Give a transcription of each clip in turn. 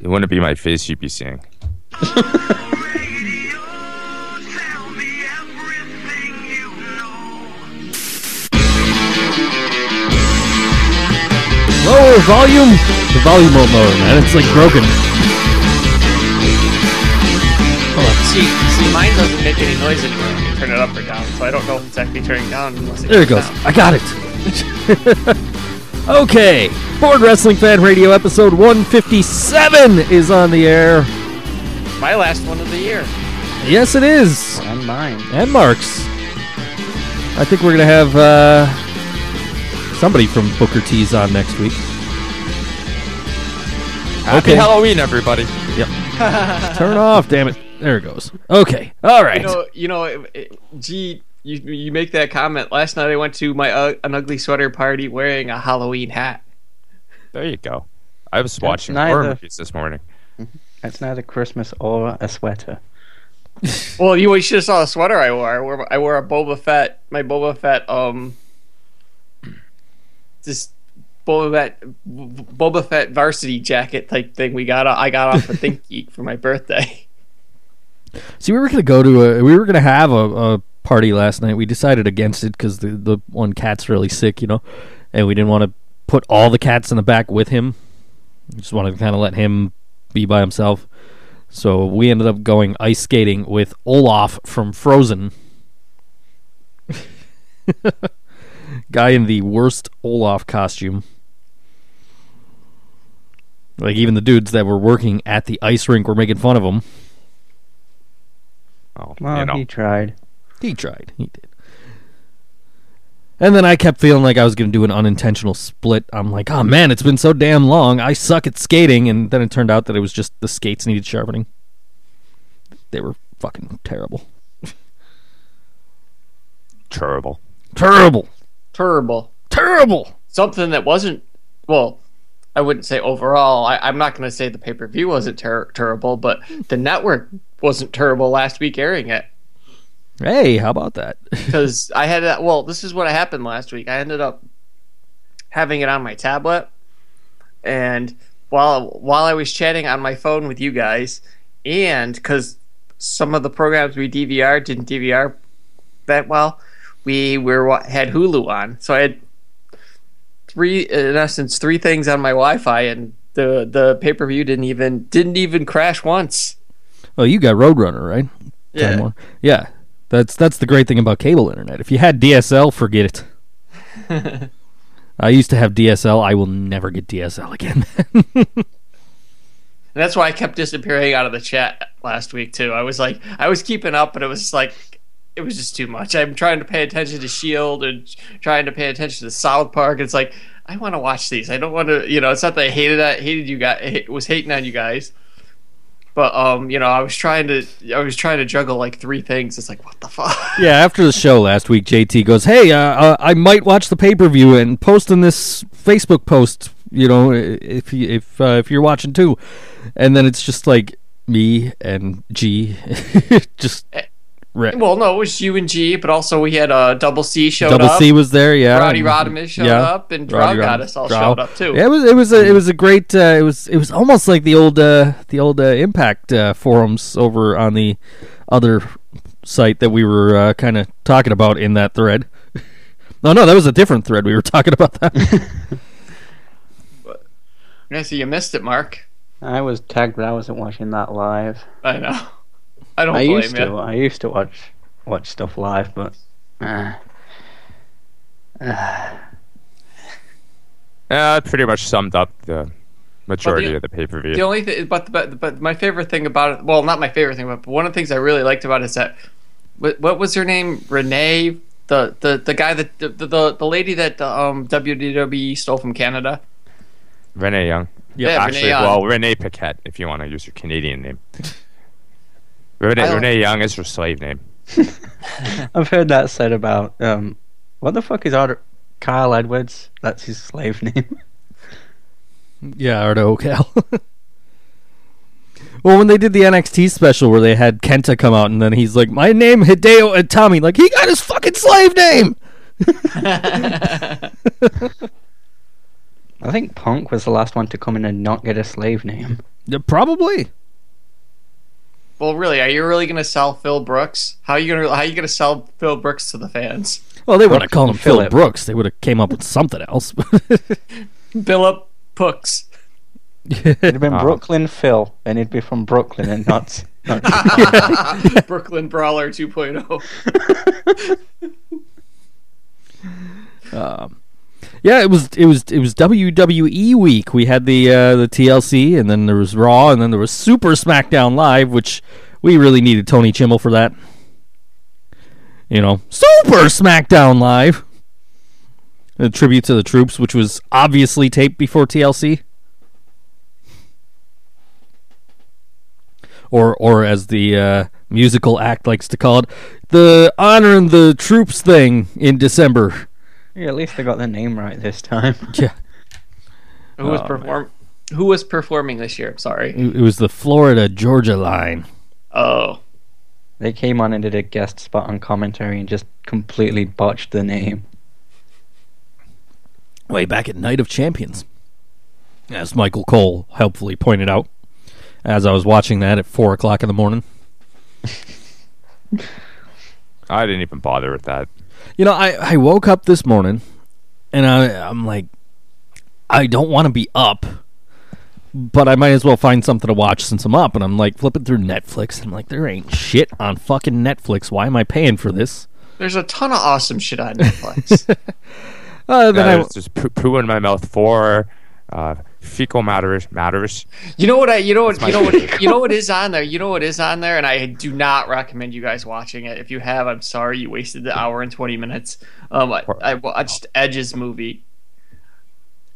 It wouldn't be my face you'd be seeing. Lower volume? The volume won't lower, man. It's like broken. Hold on. See, mine doesn't make any noise anymore when you turn it up or down, so I don't know if it's actually turning down unless it there it goes. Down. I got it. Okay. Board Wrestling Fan Radio episode 157 is on the air. My last one of the year. Yes, it is. And mine. And Mark's. I think we're going to have... somebody from Booker T's on next week. Happy Halloween, everybody. Yep. Turn off, damn it. There it goes. Okay. All right. You make that comment. Last night I went to my an ugly sweater party wearing a Halloween hat. There you go. I was watching horror movies this morning. That's neither Christmas or a sweater. Well, you should have saw the sweater I wore. I wore a Boba Fett this Boba Fett varsity jacket type thing I got off of Think Geek for my birthday. See, we were gonna have a party last night. We decided against it because the one cat's really sick, and we didn't want to put all the cats in the back with him. We just wanted to kind of let him be by himself. So we ended up going ice skating with Olaf from Frozen. Guy in the worst Olaf costume. Like, even the dudes that were working at the ice rink were making fun of him. Oh, well, he tried. He tried. He did. And then I kept feeling like I was going to do an unintentional split. I'm like, oh, man, it's been so damn long. I suck at skating. And then it turned out that it was just the skates needed sharpening. They were fucking terrible. Terrible. Terrible. Terrible. Terrible. Something that wasn't, well, I wouldn't say overall. I'm not going to say the pay-per-view wasn't terrible, but the network wasn't terrible last week airing it. Hey, how about that? Because this is what happened last week. I ended up having it on my tablet, and while I was chatting on my phone with you guys, and because some of the programs we DVR didn't DVR that well, we had Hulu on, so I had in essence three things on my Wi-Fi, and the pay-per-view didn't even crash once. Well, you got Roadrunner, right? Yeah, yeah. That's the great thing about cable internet. If you had DSL, forget it. I used to have DSL. I will never get DSL again. And that's why I kept disappearing out of the chat last week too. I was keeping up, but it was like. It was just too much. I'm trying to pay attention to S.H.I.E.L.D. and trying to pay attention to South Park. It's like, I want to watch these. I don't want to, it's not that I hated you guys, was hating on you guys. But, I was trying to juggle like three things. It's like, what the fuck? Yeah, after the show last week, JT goes, hey, I might watch the pay-per-view and post in this Facebook post, if you're watching too. And then it's just like me and G just... Rick. Well, no, it was you and G, but also we had Double C showed up. Double C was there, yeah. Roddy Rodimus showed up, and Drow Goddess all showed up too. Yeah, it was a great. It was almost like the old Impact forums over on the other site that we were kind of talking about in that thread. No, that was a different thread we were talking about that. Yeah, so you missed it, Mark. I was tagged, but I wasn't watching that live. I know. I don't blame you. I used to watch stuff live, but that pretty much summed up the majority of the pay-per-view. The only thing, but my favorite thing about it, well, not my favorite thing, but one of the things I really liked about it is that what was her name, Renee, the guy that the lady that WWE stole from Canada, Renee Young. Yep. Yeah, actually, Renee Paquette, if you want to use your Canadian name. Renee Young is her slave name. I've heard that said about what the fuck is Kyle Edwards? That's his slave name. Yeah, Ardo Cal. Well, when they did the NXT special where they had Kenta come out and then he's like, my name Hideo Itami, like he got his fucking slave name. I think Punk was the last one to come in and not get a slave name. Yeah, probably. Well, really, are you really going to sell Phil Brooks? How are you going to sell Phil Brooks to the fans? Well, they wouldn't have called him Phil Brooks. They would have came up with something else. Philip Pooks. It'd have been Brooklyn Phil, and he'd be from Brooklyn and not Brooklyn Brawler 2.0. Yeah, it was WWE week. We had the TLC, and then there was Raw, and then there was Super SmackDown Live, which we really needed Tony Chimmel for that. You know, Super SmackDown Live, a tribute to the troops, which was obviously taped before TLC, or as the musical act likes to call it, the honoring the troops thing in December. Yeah, at least they got the name right this time. Yeah. Who was performing this year? Sorry. It was the Florida-Georgia line. Oh. They came on and did a guest spot on commentary and just completely botched the name. Way back at Night of Champions, as Michael Cole helpfully pointed out as I was watching that at 4 o'clock in the morning. I didn't even bother with that. You know, I woke up this morning, and I'm like, I don't want to be up, but I might as well find something to watch since I'm up. And I'm like flipping through Netflix, and I'm like, there ain't shit on fucking Netflix. Why am I paying for this? There's a ton of awesome shit on Netflix. I was just poo in my mouth for fecal matters. You know what is on there. You know what is on there, and I do not recommend you guys watching it. If you have, I'm sorry you wasted the hour and 20 minutes. I watched Edge's movie.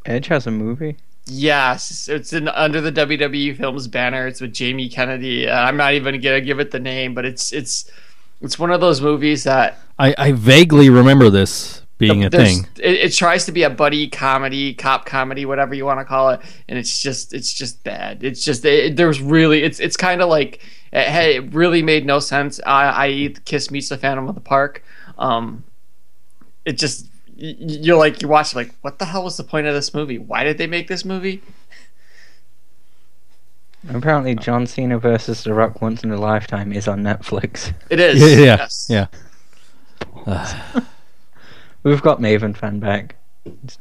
Edge has a movie? Yes, it's under the WWE Films banner. It's with Jamie Kennedy. I'm not even gonna give it the name, but it's one of those movies that I vaguely remember this being a thing. It tries to be a buddy comedy, cop comedy, whatever you want to call it, and it's just bad. It's just there's really it's kind of like it really made no sense. I.e., Kiss meets the Phantom of the Park. It just you're like you watch it like what the hell was the point of this movie? Why did they make this movie? Apparently, John Cena versus The Rock Once in a Lifetime is on Netflix. It is. Yeah. Yes. Yeah. We've got Maven fan back. It's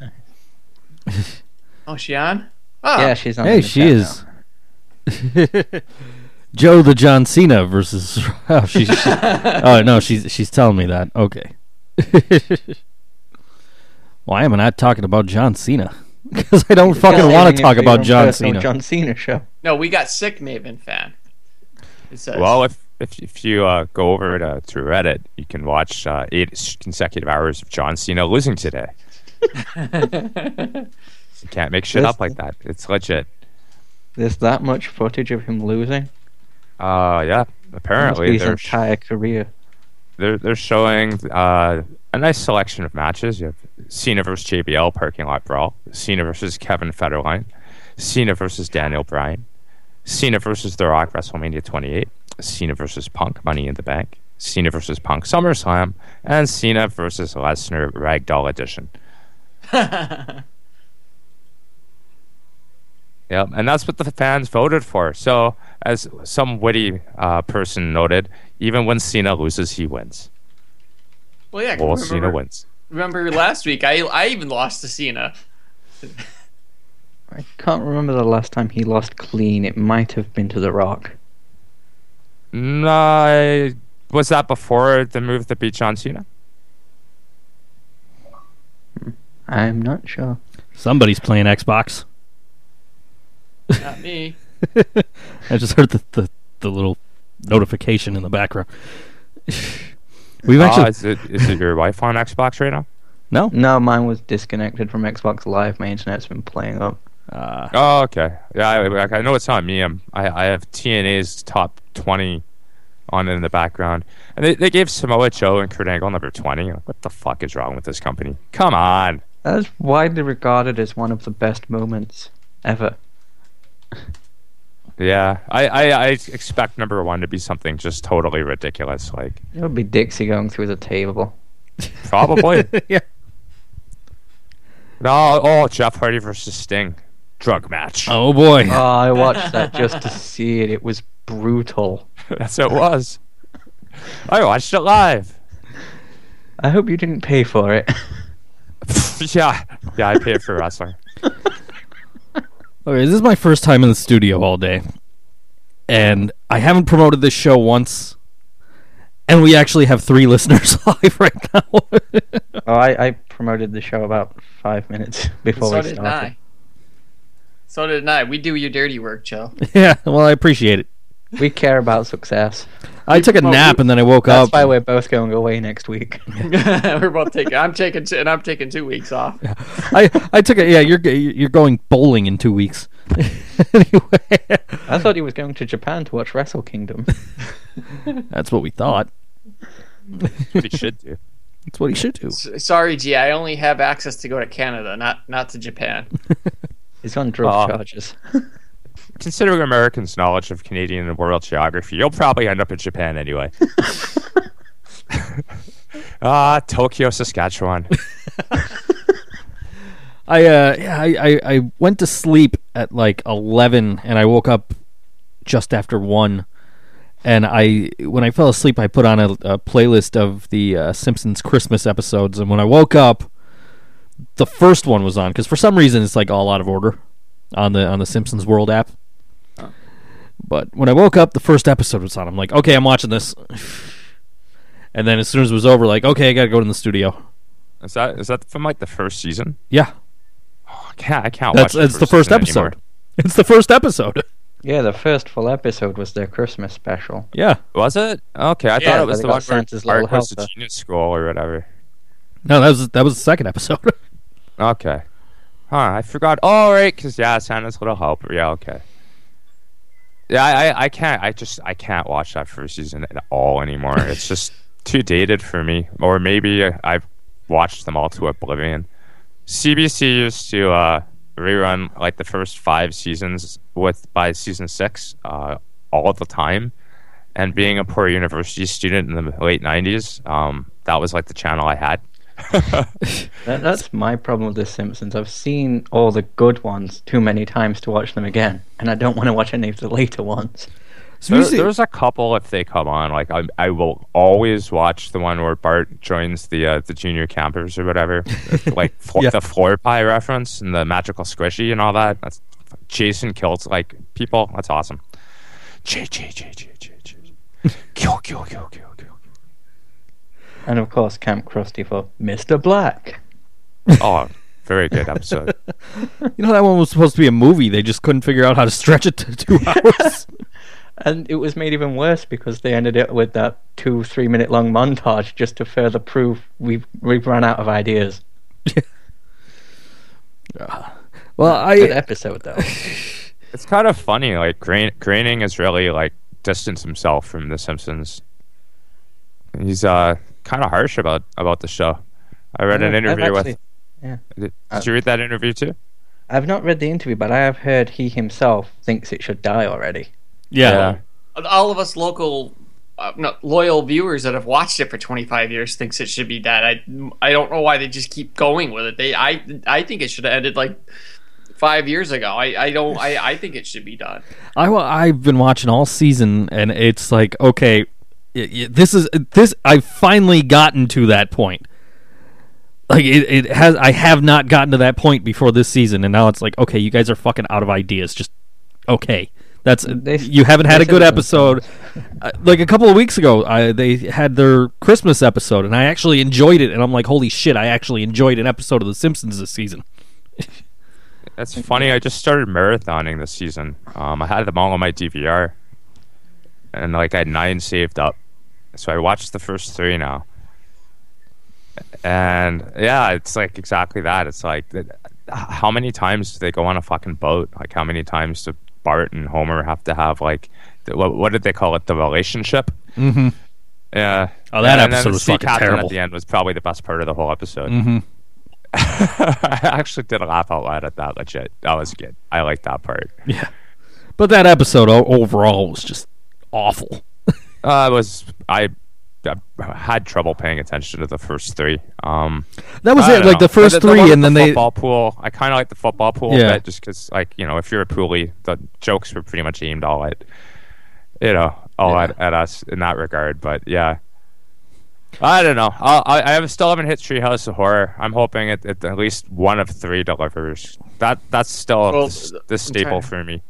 nice. Oh, she on? Oh. Yeah, she's on. Hey, she is. Joe the John Cena versus. Oh, she's telling me that. Okay. Why am I not talking about John Cena? Because I don't fucking want to talk about John Cena. John Cena show. No, we got sick Maven fan. It says. Well, If you go over to Reddit, you can watch 8 consecutive hours of John Cena losing today. You can't make shit up like that. It's legit. There's that much footage of him losing? Yeah. Apparently. His entire career. They're showing a nice selection of matches. You have Cena versus JBL Parking Lot Brawl, Cena versus Kevin Federline, Cena versus Daniel Bryan, Cena versus The Rock WrestleMania 28, Cena versus Punk Money in the Bank, Cena versus Punk SummerSlam, and Cena versus Lesnar Ragdoll Edition. Yeah, and that's what the fans voted for. So, as some witty person noted, even when Cena loses, he wins. Well, yeah, well, Cena wins. Remember last week, I even lost to Cena. I can't remember the last time he lost clean. It might have been to The Rock. No, was that before the move that beat John Cena? I'm not sure. Somebody's playing Xbox. Not me. I just heard the little notification in the background. We've actually is it your wife on Xbox right now? No, mine was disconnected from Xbox Live. My internet's been playing up. Oh, okay. Yeah, I know it's not me. I have TNA's top 20 on in the background. And they gave Samoa Joe and Kurt Angle number 20. What the fuck is wrong with this company? Come on. That is widely regarded as one of the best moments ever. Yeah, I expect number 1 to be something just totally ridiculous. Like it would be Dixie going through the table. Probably. Yeah. No, oh, Jeff Hardy versus Sting, drug match. Oh boy! Oh, I watched that just to see it. It was brutal. Yes, it was. I watched it live. I hope you didn't pay for it. Yeah, I paid for wrestling. Okay, this is my first time in the studio all day, and I haven't promoted this show once. And we actually have 3 listeners live right now. I promoted the show about 5 minutes before we started. So did I. We do your dirty work, Joe. Yeah, well, I appreciate it. We care about success. I took a nap and then I woke up. That's why we're both going away next week. We're both taking. I'm taking 2 weeks off. Yeah. I took it. Yeah, you're going bowling in 2 weeks. Anyway, I thought he was going to Japan to watch Wrestle Kingdom. That's what we thought. That's what he should do. That's what he should do. Sorry, G. I only have access to go to Canada, not to Japan. He's on drug charges. Considering Americans' knowledge of Canadian and world geography, you'll probably end up in Japan anyway. Tokyo, Saskatchewan. I went to sleep at like 11, and I woke up just after 1. And when I fell asleep, I put on a playlist of the Simpsons Christmas episodes. And when I woke up, the first one was on because for some reason it's like all out of order on the Simpsons World app. Oh. But when I woke up, the first episode was on. I'm like, okay, I'm watching this. And then as soon as it was over, like, okay, I gotta go to the studio. Is that from like the first season? Yeah. Oh, I can't watch that. That's the first episode. Anymore. It's the first episode. Yeah, the first full episode was their Christmas special. Yeah. Was it? Okay, I thought it was the one where Bart goes to Genius School or whatever. No, that was the second episode. Okay. Huh, I forgot. All right, because, Santa's Little Helper. Yeah, okay. Yeah, I can't watch that first season at all anymore. It's just too dated for me. Or maybe I've watched them all to oblivion. CBC used to rerun like the first 5 seasons by season 6 all the time. And being a poor university student in the late 90s, that was like the channel I had. That's my problem with The Simpsons. I've seen all the good ones too many times to watch them again, and I don't want to watch any of the later ones. So there's a couple if they come on. Like I will always watch the one where Bart joins the junior campers or whatever, like the floor pie reference and the magical squishy and all that. That's Jason kills like people. That's awesome. Kill. And of course, Camp Krusty for Mr. Black. Oh, very good episode. You know, that one was supposed to be a movie. They just couldn't figure out how to stretch it to 2 hours. And it was made even worse because they ended it with that 2-3 minute long montage just to further prove we've run out of ideas. Good episode, though. It's kind of funny. Like, Groening has really, like, distanced himself from The Simpsons. He's kind of harsh about the show. I read an interview with... Yeah. Did you read that interview too? I've not read the interview, but I have heard he himself thinks it should die already. Yeah. All of us local, loyal viewers that have watched it for 25 years thinks it should be dead. I don't know why they just keep going with it. I think it should have ended like 5 years ago. I think it should be done. I've been watching all season, and it's like, okay... This. I've finally gotten to that point. Like it has. I have not gotten to that point before this season, and now it's like, okay, you guys are fucking out of ideas. Just okay. You haven't had a good episode. Like a couple of weeks ago, they had their Christmas episode, and I actually enjoyed it. And I'm like, holy shit, I actually enjoyed an episode of The Simpsons this season. That's funny. I just started marathoning this season. I had them all on my DVR, and like I had 9 saved up. So I watched the first 3 now. And yeah, it's like exactly that. It's like, how many times do they go on a fucking boat? Like, how many times do Bart and Homer have to have, like, what did they call it? The relationship? Mm-hmm. Yeah. Oh, that episode was fucking terrible. At the end was probably the best part of the whole episode. Mm-hmm. I actually did laugh out loud at that, legit. That was good. I liked that part. Yeah. But that episode overall was just awful. It was I I had trouble paying attention to the first three. That was it, like the first three, and then the football pool. I kind of like the football pool a bit, just because, like, you know, if you're a poolie, the jokes were pretty much aimed all at, you know, at us in that regard. But yeah, I don't know. I still haven't hit Treehouse of Horror. I'm hoping it at least one of three delivers. That's still the staple for me.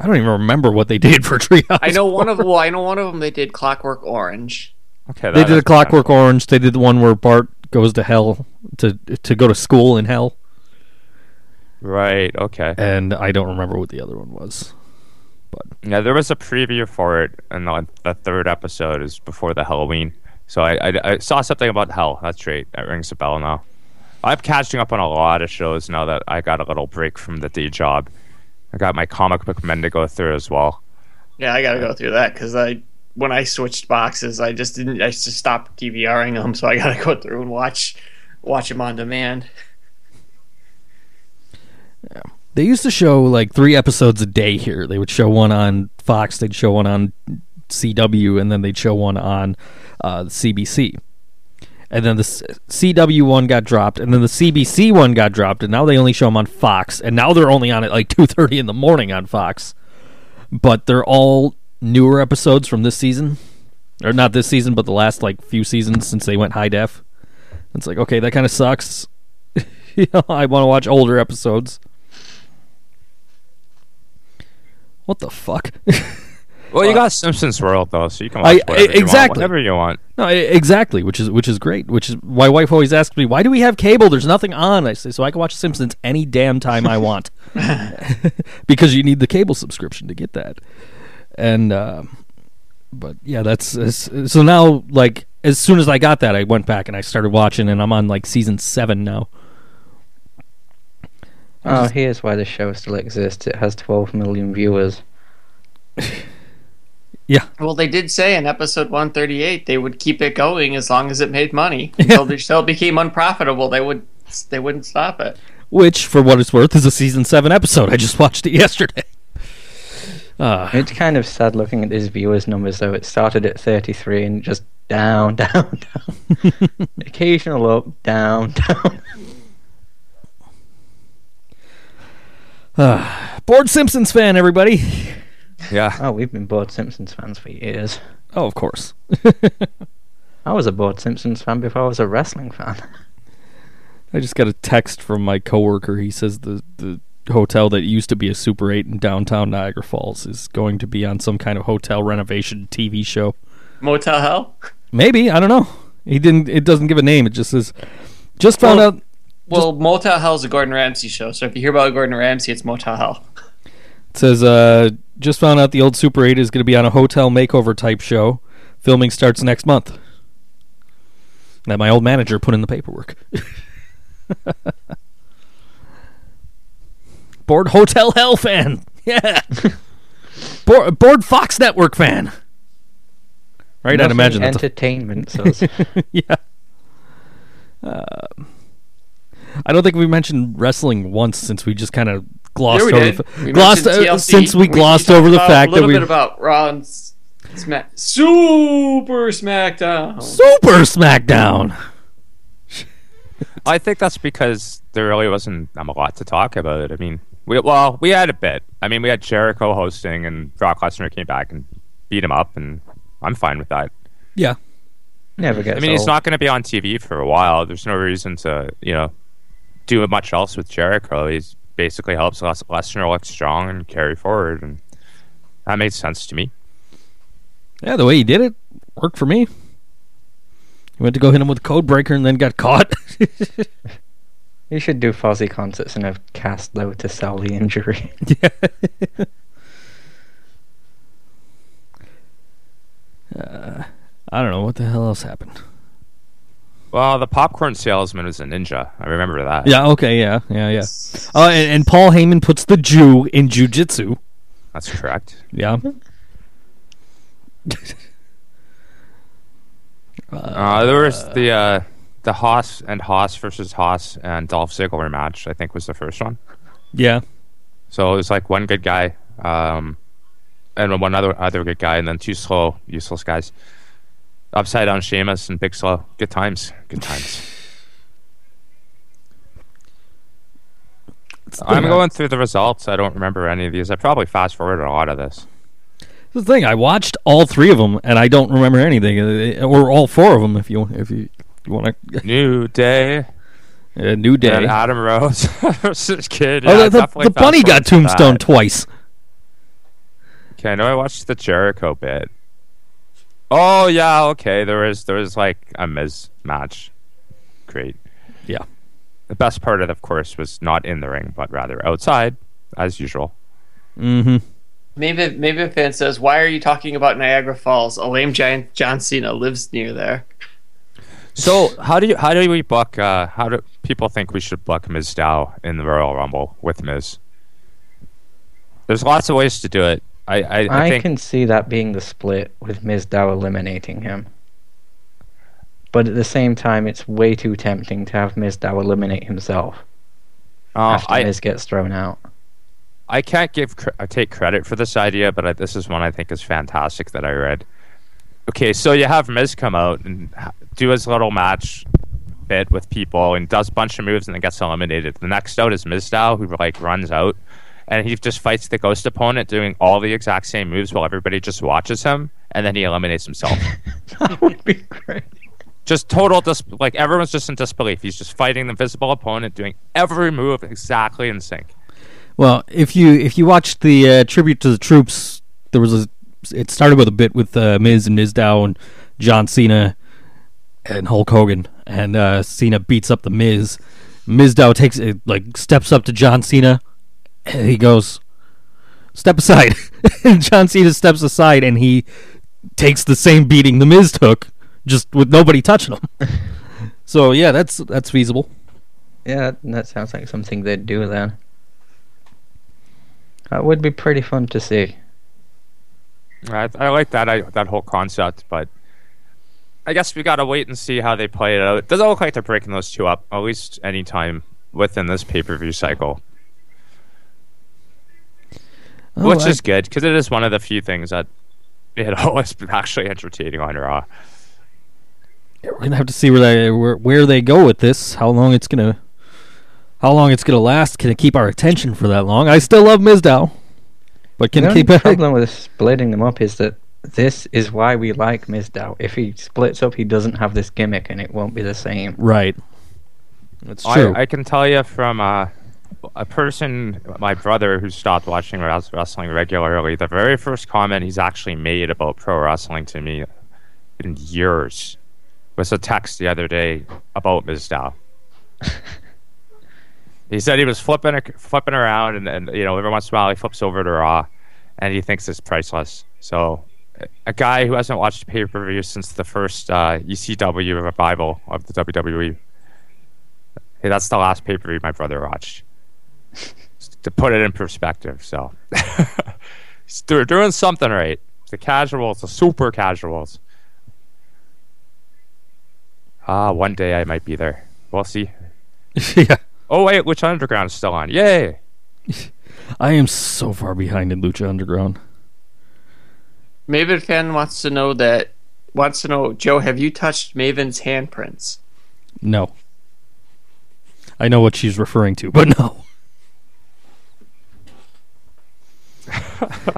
I don't even remember what they did for Treehouse. I know one of them. They did Clockwork Orange. Okay, they did a Clockwork Orange. They did the one where Bart goes to hell to go to school in hell. Right. Okay. And I don't remember what the other one was. But yeah, there was a preview for it, and the third episode is before the Halloween. So I saw something about hell. That's right. That rings a bell now. I'm catching up on a lot of shows now that I got a little break from the day job. I got my comic book men to go through as well. Yeah, I got to go through that because when I switched boxes, I just stopped DVRing them. So I got to go through and watch them on demand. Yeah. They used to show like 3 episodes a day here. They would show one on Fox, they'd show one on CW, and then they'd show one on CBC. And then the CW one got dropped, and then the CBC one got dropped, and now they only show them on Fox, and now they're only on at like 2:30 in the morning on Fox. But they're all newer episodes from this season. Or not this season, but the last like few seasons since they went high def. It's like, okay, that kind of sucks. You know, I want to watch older episodes. What the fuck? Well, you got Simpsons World though, so you can watch whatever you want. No, exactly, which is great. Which is my wife always asks me, "Why do we have cable? There's nothing on." I say, "So I can watch Simpsons any damn time I want," because you need the cable subscription to get that. And but yeah, that's so now. Like as soon as I got that, I went back and I started watching, and I'm on like season 7 now. Here's why the show still exists. It has 12 million viewers. Yeah. Well, they did say in episode 138 they would keep it going as long as it made money. Until it became unprofitable, they wouldn't stop it. Which, for what it's worth, is a season 7 episode. I just watched it yesterday. It's kind of sad looking at these viewers numbers though. It started at 33 and just down, down, down. Occasional up, down, down. Bored Simpsons fan, everybody. Yeah. Oh, we've been bored Simpsons fans for years. Oh, of course. I was a bored Simpsons fan before I was a wrestling fan. I just got a text from my coworker. He says the hotel that used to be a Super 8 in downtown Niagara Falls is going to be on some kind of hotel renovation TV show. Motel Hell? Maybe, I don't know. It doesn't give a name. It just says found out. Well, Motel Hell is a Gordon Ramsay show, so if you hear about Gordon Ramsay, it's Motel Hell. It says, just found out the old Super 8 is going to be on a hotel makeover type show. Filming starts next month. That my old manager put in the paperwork. Bored Hotel Hell fan. Yeah. Bored Fox Network fan. Right, I'd imagine that's entertainment. Yeah. I don't think we mentioned wrestling once since we just kind of glossed over. We glossed over the fact that we a little bit about Raw and Super SmackDown. Super SmackDown. I think that's because there really wasn't a lot to talk about it. I mean, we had a bit. I mean, we had Jericho hosting, and Brock Lesnar came back and beat him up, and I'm fine with that. Yeah, never gets. I mean, he's not going to be on TV for a while. There's no reason to, you know, do much else with Jericho. He's basically helps Lesnar look strong and carry forward, and that made sense to me. Yeah, the way he did it worked for me. He went to go hit him with a code breaker and then got caught. You should do Fozzy concerts and have cast low to sell the injury. Yeah. I don't know what the hell else happened. Well, the popcorn salesman is a ninja. I remember that. Yeah, okay, yeah. And Paul Heyman puts the Jew in jiu-jitsu. That's correct. Yeah. There was the Haas versus Haas and Dolph Ziggler match, I think was the first one. Yeah. So it was like one good guy and one other good guy and then 2 slow, useless guys. Upside Down Sheamus and Big Slow. Good times. Good times. I'm going through the results. I don't remember any of these. I probably fast-forwarded a lot of this. This is the thing. I watched all three of them, and I don't remember anything. Or all four of them, if you want to. New Day. New Day. And Adam Rose. Kid. Yeah, oh, the bunny got tombstoned twice. Okay, I know I watched the Jericho bit. Oh, yeah, okay. There was like a Miz match. Great. Yeah. The best part of it, of course, was not in the ring, but rather outside, as usual. Mm-hmm. Maybe a fan says, why are you talking about Niagara Falls? A lame giant John Cena lives near there. So how do we book? How do people think we should book Miz Dow in the Royal Rumble with Miz? There's lots of ways to do it. I can see that being the split with Miz Dow eliminating him. But at the same time, it's way too tempting to have Miz Dow eliminate himself after Miz gets thrown out. I can't take credit for this idea, but this is one I think is fantastic that I read. Okay, so you have Miz come out and do his little match bit with people and does a bunch of moves and then gets eliminated. The next out is Miz Dow, who like runs out, and he just fights the ghost opponent doing all the exact same moves while everybody just watches him, and then he eliminates himself. That would be great. Just total, like everyone's just in disbelief. He's just fighting the invisible opponent, doing every move exactly in sync. Well, if you watched the tribute to the troops, there was it started with a bit with Miz and Miz Dow and John Cena and Hulk Hogan, and Cena beats up the Miz. Miz Dow takes it, like steps up to John Cena, and he goes, "Step aside." John Cena steps aside, and he takes the same beating the Miz took, just with nobody touching them. So yeah, that's feasible. Yeah, that sounds like something they'd do then. That would be pretty fun to see. I like that whole concept, but I guess we gotta wait and see how they play it out. It doesn't look like they're breaking those two up, at least any time within this pay-per-view cycle. Oh, which is good, because it is one of the few things that it always been actually entertaining on Raw. Yeah, we're gonna have to see where they go with this. How long it's gonna last? Can it keep our attention for that long? I still love Miz Dow, but can keep it. The problem with splitting them up is that this is why we like Miz Dow. If he splits up, he doesn't have this gimmick, and it won't be the same. Right. That's true. I can tell you from a person, my brother, who stopped watching wrestling regularly. The very first comment he's actually made about pro wrestling to me in years was a text the other day about Miz Dow. He said he was flipping around, and you know, every once in a while he flips over to Raw, and he thinks it's priceless. So, a guy who hasn't watched pay-per-view since the first ECW revival of the WWE. Hey, that's the last pay-per-view my brother watched. To put it in perspective, so they're doing something right. The casuals, the super casuals. One day I might be there. We'll see. Yeah. Oh, wait, Lucha Underground is still on. Yay! I am so far behind in Lucha Underground. Maven fan wants to know, Joe, have you touched Maven's handprints? No. I know what she's referring to, but no.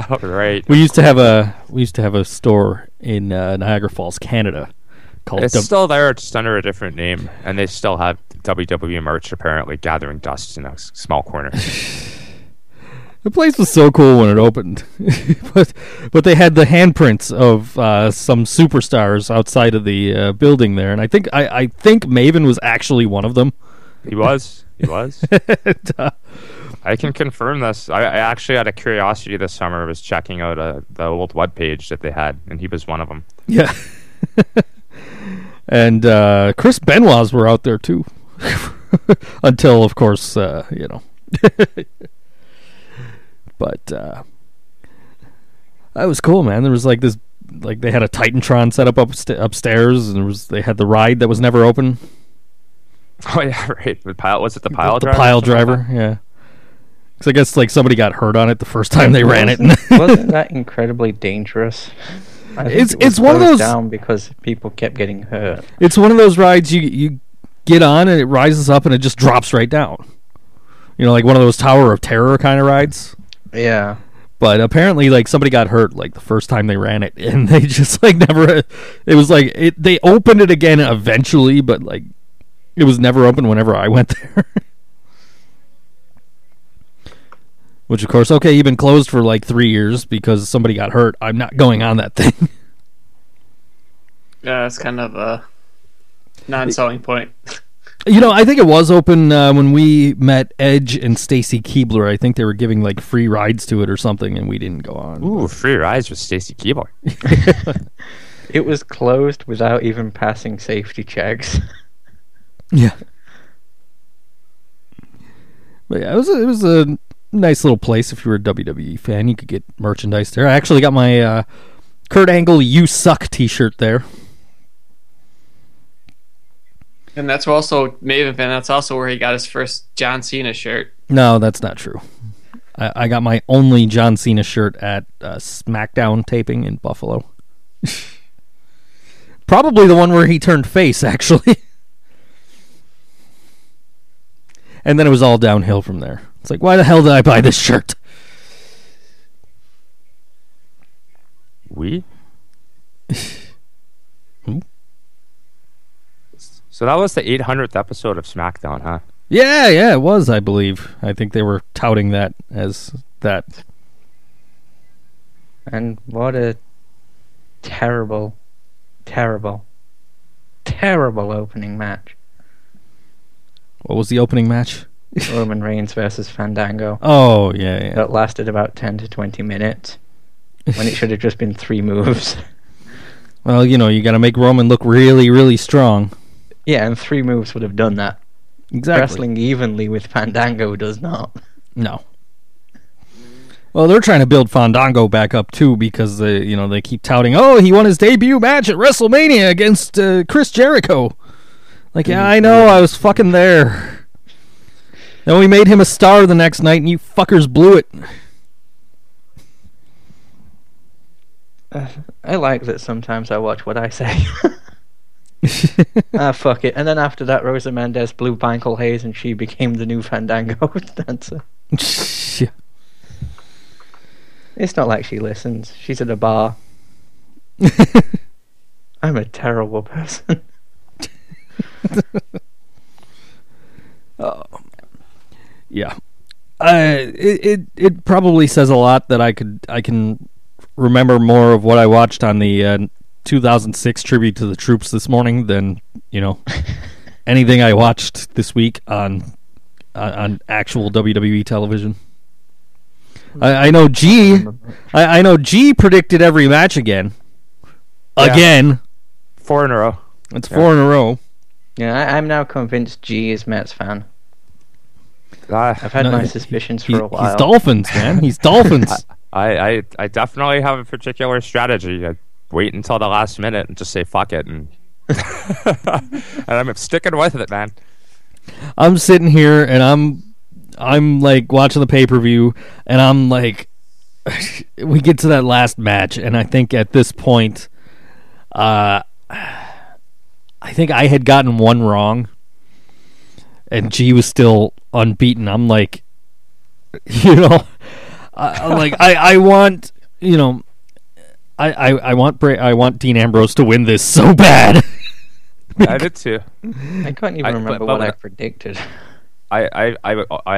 All right. We used to have a store in Niagara Falls, Canada. It's still there, it's under a different name, and they still have WWE merch apparently gathering dust in a small corner. The place was so cool when it opened. but they had the handprints of some superstars outside of the building there, and I think Maven was actually one of them. He was. I can confirm this. I actually, out of curiosity this summer, was checking out the old webpage that they had, and he was one of them. Yeah. And Chris Benoit's were out there too, until of course you know. But that was cool, man. There was like this, like they had a Titantron set up upstairs, and they had the ride that was never open. Oh yeah, right. Was it the pile driver? Yeah. Because I guess like somebody got hurt on it the first time they ran it. Wasn't that incredibly dangerous? It's one of those down because people kept getting hurt. It's one of those rides you get on and it rises up and it just drops right down. You know, like one of those Tower of Terror kind of rides. Yeah. But apparently, like, somebody got hurt, like, the first time they ran it, and they just, like, never... It was, like, they opened it again eventually, but, like, it was never open whenever I went there. Which, of course, okay, you've been closed for, like, 3 years because somebody got hurt. I'm not going on that thing. Yeah, that's kind of a non-selling point. You know, I think it was open when we met Edge and Stacy Keebler. I think they were giving, like, free rides to it or something, and we didn't go on. Ooh, free rides with Stacy Keebler. It was closed without even passing safety checks. Yeah. But yeah, it was a nice little place. If you were a WWE fan, you could get merchandise there. I actually got my Kurt Angle You Suck t-shirt there. And that's also Maven fan. That's also where he got his first John Cena shirt. No, that's not true. I got my only John Cena shirt at SmackDown taping in Buffalo. Probably the one where he turned face, actually. And then it was all downhill from there. It's like, why the hell did I buy this shirt? We? Who? So that was the 800th episode of SmackDown, huh? Yeah, it was, I believe. I think they were touting that as that. And what a terrible, terrible, terrible opening match. What was the opening match? Roman Reigns versus Fandango. Oh, yeah. That lasted about 10 to 20 minutes, when it should have just been 3 moves. Well, you know, you got to make Roman look really, really strong. Yeah, and 3 moves would have done that. Exactly. Wrestling evenly with Fandango does not. No. Well, they're trying to build Fandango back up, too, because they keep touting, oh, he won his debut match at WrestleMania against Chris Jericho. Like, yeah, I know, I was fucking there. Then we made him a star the next night, and you fuckers blew it. I like that sometimes I watch what I say. Ah, fuck it. And then after that, Rosa Mendez blew Michael Hayes, and she became the new Fandango dancer. Yeah. It's not like she listens. She's at a bar. I'm a terrible person. Oh, yeah. It probably says a lot that I can remember more of what I watched on the 2006 tribute to the troops this morning than anything I watched this week on actual WWE television. I know G predicted every match again, 4 in a row. It's 4 in a row. Yeah, I'm now convinced G is Mets fan. I've had my suspicions for a while. He's Dolphins, man. He's Dolphins. I definitely have a particular strategy. Wait until the last minute and just say fuck it, and and I'm sticking with it, man. I'm sitting here and I'm like watching the pay-per-view, and I'm like, we get to that last match, and I think at this point, I think I had gotten one wrong, and G was still unbeaten. I'm like, I want, I want Dean Ambrose to win this so bad. I did too. I couldn't even remember what I predicted. I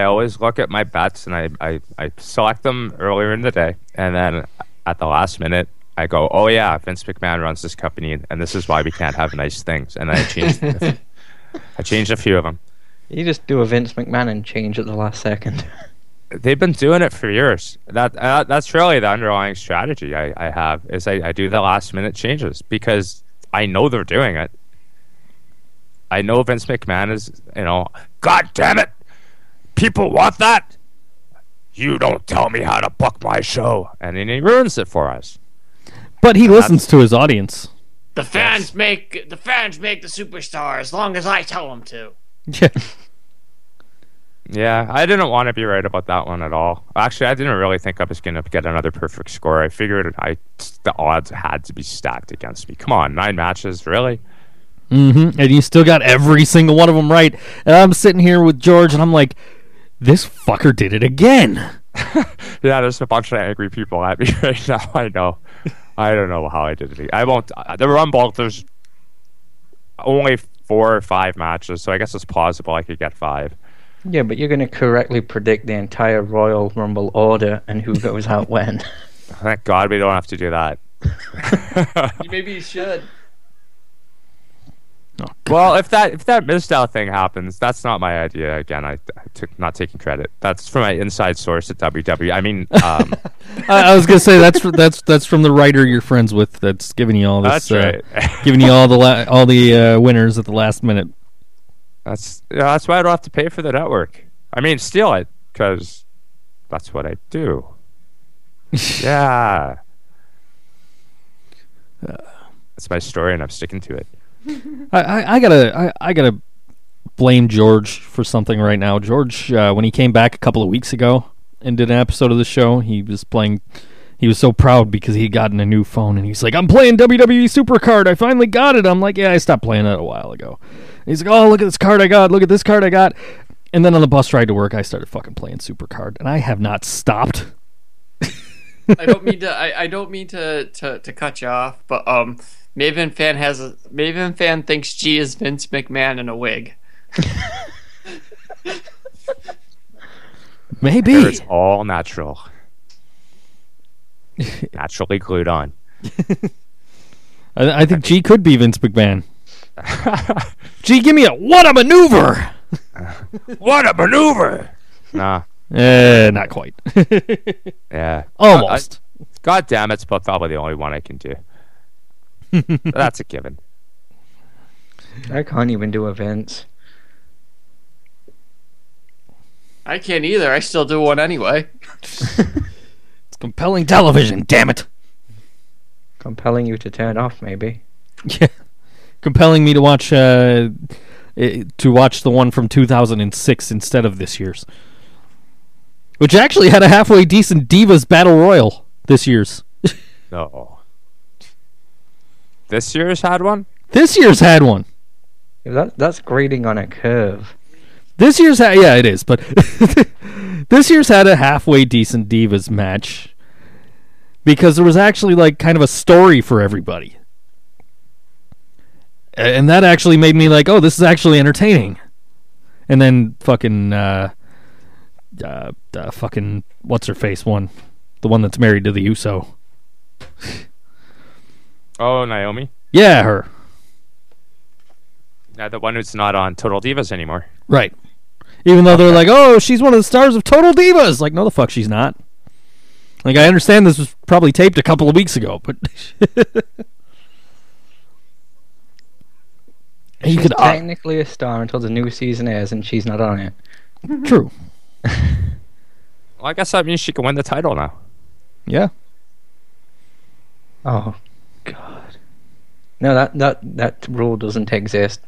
always look at my bets, and I select them earlier in the day, and then at the last minute I go, oh yeah, Vince McMahon runs this company, and this is why we can't have nice things, and I changed a few of them. You just do a Vince McMahon and change at the last second. They've been doing it for years. That's really the underlying strategy I have, is I do the last minute changes because I know they're doing it. I know Vince McMahon is, God damn it, people want that. You don't tell me how to book my show, and then he ruins it for us. But he listens to his audience. The fans make the superstar as long as I tell them to. Yeah. Yeah, I didn't want to be right about that one at all. Actually, I didn't really think I was going to get another perfect score. I figured the odds had to be stacked against me. Come on, 9 matches, really? Mm-hmm. And you still got every single one of them right. And I'm sitting here with George, and I'm like, this fucker did it again. Yeah, there's a bunch of angry people at me right now. I know. I don't know how I did it. I won't. The Rumble, there's only 4 or 5 matches, so I guess it's possible I could get 5. Yeah, but you're going to correctly predict the entire Royal Rumble order and who goes out when. Thank God we don't have to do that. Maybe you should. Oh, well, if that missed out thing happens, that's not my idea. Again, I took not taking credit. That's from my inside source at WWE. I mean, I was gonna say that's from the writer you're friends with. That's giving you all this. That's right. Giving you all the winners at the last minute. That's why I don't have to pay for the network. I mean, steal it, because that's what I do. Yeah, that's my story, and I'm sticking to it. I gotta blame George for something right now. George, when he came back a couple of weeks ago and did an episode of the show, he was so proud because he had gotten a new phone, and he's like, I'm playing WWE Supercard, I finally got it. I'm like, yeah, I stopped playing that a while ago. And he's like, oh, look at this card I got, look at this card I got. And then on the bus ride to work, I started fucking playing Supercard, and I have not stopped. I don't mean to cut you off, but Maven fan thinks G is Vince McMahon in a wig. Maybe it's all natural, naturally glued on. I think G could be Vince McMahon. G, give me a what a maneuver! What a maneuver! Nah, not quite. Yeah, almost. God damn, it's probably the only one I can do. That's a given. I can't even do events. I can't either. I still do one anyway. It's compelling television, damn it. Compelling you to turn off, maybe. Yeah. Compelling me to watch the one from 2006 instead of this year's. Which actually had a halfway decent Divas Battle Royal this year's. No. This year's had one? This year's had one. That's grading on a curve. This year's had... Yeah, it is, but... This year's had a halfway decent Divas match because there was actually, like, kind of a story for everybody. And that actually made me like, oh, this is actually entertaining. And then fucking... fucking... What's-her-face one? The one that's married to the Uso. Oh, Naomi? Yeah, her. Yeah, the one who's not on Total Divas anymore. Right. Even though they're like, oh, she's one of the stars of Total Divas. Like, no, the fuck, she's not. Like, I understand this was probably taped a couple of weeks ago, but... She's technically a star until the new season airs, and she's not on it. True. Well, I guess that means she can win the title now. Yeah. Oh, God. No, that rule doesn't exist.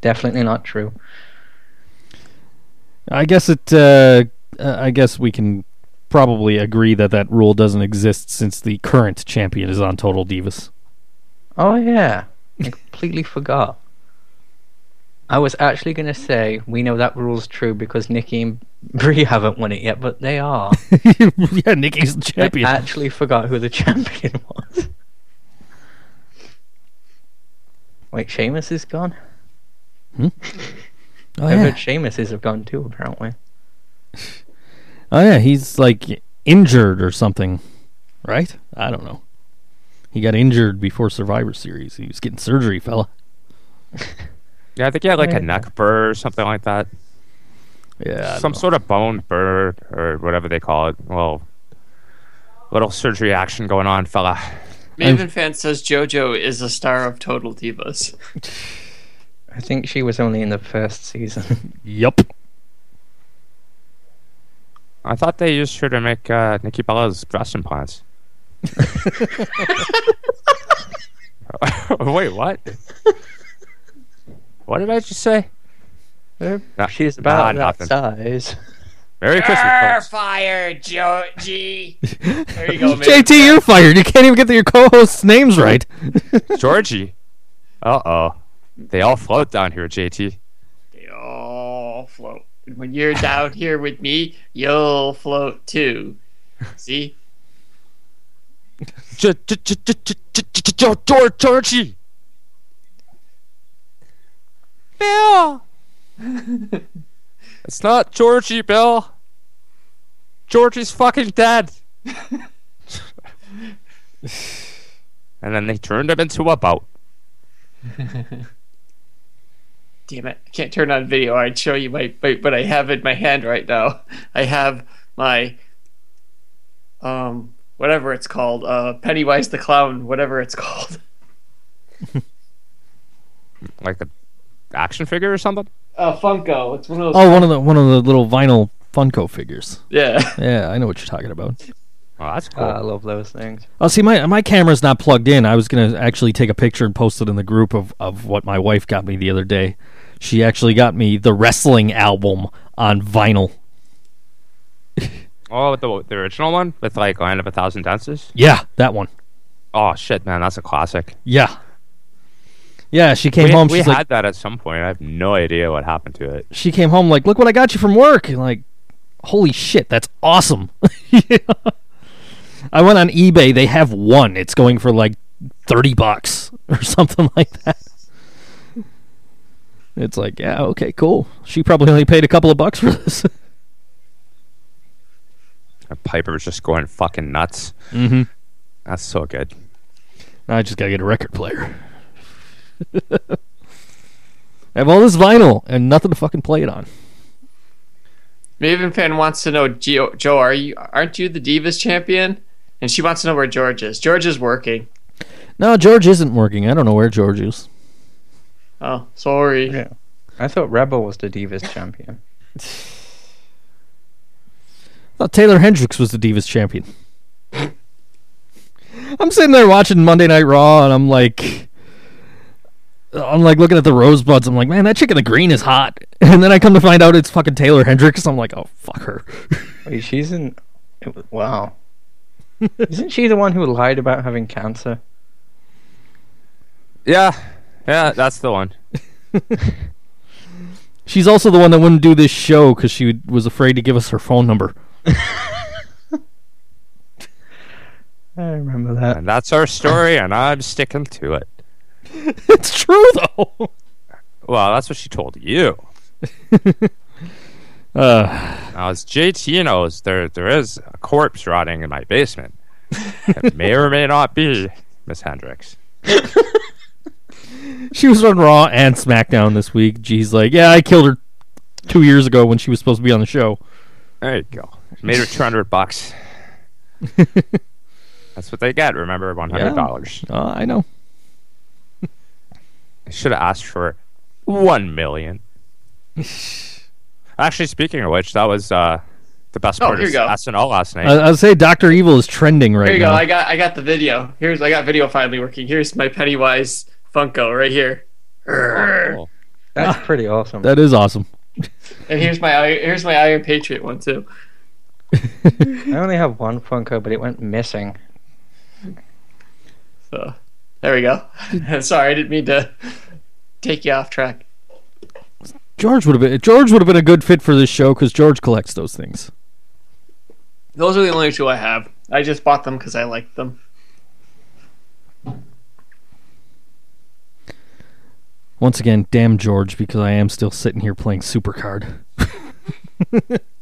Definitely not true. I guess it. I guess we can probably agree that rule doesn't exist since the current champion is on Total Divas. Oh yeah, I completely forgot. I was actually going to say we know that rule's true because Nikki and Brie haven't won it yet, but they are. Yeah, Nikki's the champion. I actually forgot who the champion was. Wait, Sheamus is gone? Hmm? Oh, I heard Sheamus have gone too, apparently. Oh yeah, he's like injured or something, right? I don't know. He got injured before Survivor Series. He was getting surgery, fella. Yeah, I think he had like a neck burr or something like that. Yeah. Some sort of bone burr or whatever they call it. Well, little surgery action going on, fella. Maven fan says JoJo is a star of Total Divas. I think she was only in the first season. Yup. I thought they used her to make Nikki Bella's breast implants. Wait, what? What did I just say? She's about that size. Merry Christmas, fired, Georgie. There you go, man. JT, you're fired. You can't even get your co-hosts' names right. Georgie. Uh-oh. They all float down here, JT. They all float. When you're down here with me, you'll float too. See? Georgie. Bill. It's not Georgie, Bill. Georgie's fucking dead. And then they turned him into a boat. Damn it, I can't turn on video. I'd show you what I have in my hand right now. I have my whatever it's called, Pennywise the Clown, whatever it's called. Like an action figure or something? Funko. It's one of those one of the little vinyl Funko figures. Yeah. Yeah, I know what you're talking about. Oh, that's cool. I love those things. Oh, see, my camera's not plugged in. I was going to actually take a picture and post it in the group of what my wife got me the other day. She actually got me the wrestling album on vinyl. Oh, the original one? With, like, Land of a Thousand Dances? Yeah, that one. Oh, shit, man. That's a classic. Yeah. Yeah, she came home. She's like, we had that at some point. I have no idea what happened to it. She came home like, look what I got you from work. And like, holy shit, that's awesome. Yeah. I went on eBay. They have one. It's going for like $30 or something like that. It's like, yeah, okay, cool. She probably only paid a couple of bucks for this. Piper's just going fucking nuts. Mm-hmm. That's so good. Now I just gotta get a record player. I have all this vinyl and nothing to fucking play it on. Maven fan wants to know, Joe, aren't you the Divas champion? And she wants to know where George is. George is working. No, George isn't working. I don't know where George is. Oh, sorry. Yeah. I thought Rebel was the Divas champion. I thought Taylor Hendricks was the Divas champion. I'm sitting there watching Monday Night Raw, and I'm like looking at the rosebuds. I'm like, man, that chick in the green is hot. And then I come to find out it's fucking Taylor Hendricks. I'm like, oh, fuck her. Wait, she's in... Wow. Isn't she the one who lied about having cancer? Yeah. Yeah, that's the one. She's also the one that wouldn't do this show because she was afraid to give us her phone number. I remember that. And that's our story, and I'm sticking to it. It's true, though. Well, that's what she told you. Now, as JT knows, there is a corpse rotting in my basement. It may or may not be Miss Hendricks. She was on Raw and SmackDown this week. G's like, yeah, I killed her 2 years ago when she was supposed to be on the show. There you go. Made her $200. That's what they get, remember, $100. Yeah. I know. I should have asked for $1 million. Actually, speaking of which, that was the best part of SNL last night. I would say Dr. Evil is trending right now. Here you go. I got the video. I got video finally working. Here's my Pennywise Funko right here. Oh, cool. That's pretty awesome. That is awesome. And here's my Iron Patriot one too. I only have one Funko, but it went missing. So. There we go. Sorry, I didn't mean to take you off track. George would have been a good fit for this show because George collects those things. Those are the only two I have. I just bought them because I liked them. Once again, damn George, because I am still sitting here playing SuperCard.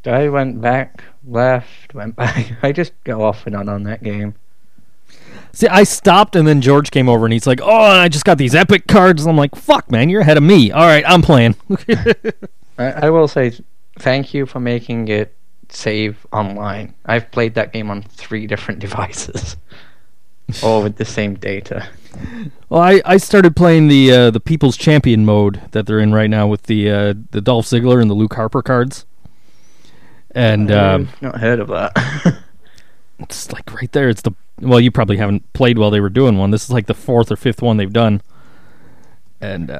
I went back, left, went back. I just go off and on that game. See, I stopped, and then George came over, and he's like, oh, I just got these epic cards. And I'm like, fuck, man, you're ahead of me. All right, I'm playing. I will say thank you for making it save online. I've played that game on 3 different devices, all with the same data. Well, I started playing the People's Champion mode that they're in right now with the Dolph Ziggler and the Luke Harper cards. And I've not heard of that. It's like right there. It's the... Well, you probably haven't played while they were doing one. This is like the 4th or 5th one they've done. And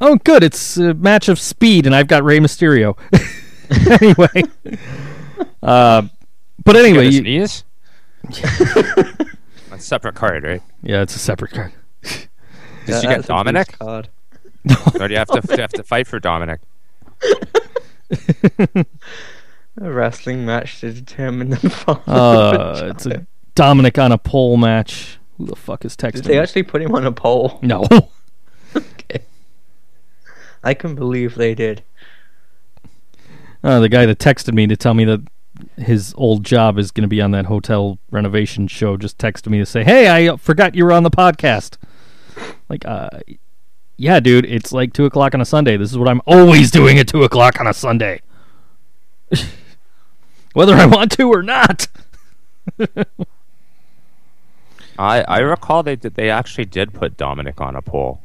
Oh, good. It's a match of speed, and I've got Rey Mysterio. Anyway. But anyway. His knees? A separate card, right? Yeah, it's a separate card. Did you get Dominic? Or do you have to fight for Dominic? A wrestling match to determine the father. It's a Dominic on a pole match. Who the fuck is texting? Did they actually put him on a pole? No. Okay. I can believe they did. The guy that texted me to tell me that his old job is going to be on that hotel renovation show just texted me to say, hey, I forgot you were on the podcast. Like, yeah, dude, it's like 2 o'clock on a Sunday. This is what I'm always doing at 2 o'clock on a Sunday. Whether I want to or not. I recall they actually did put Dominic on a pole.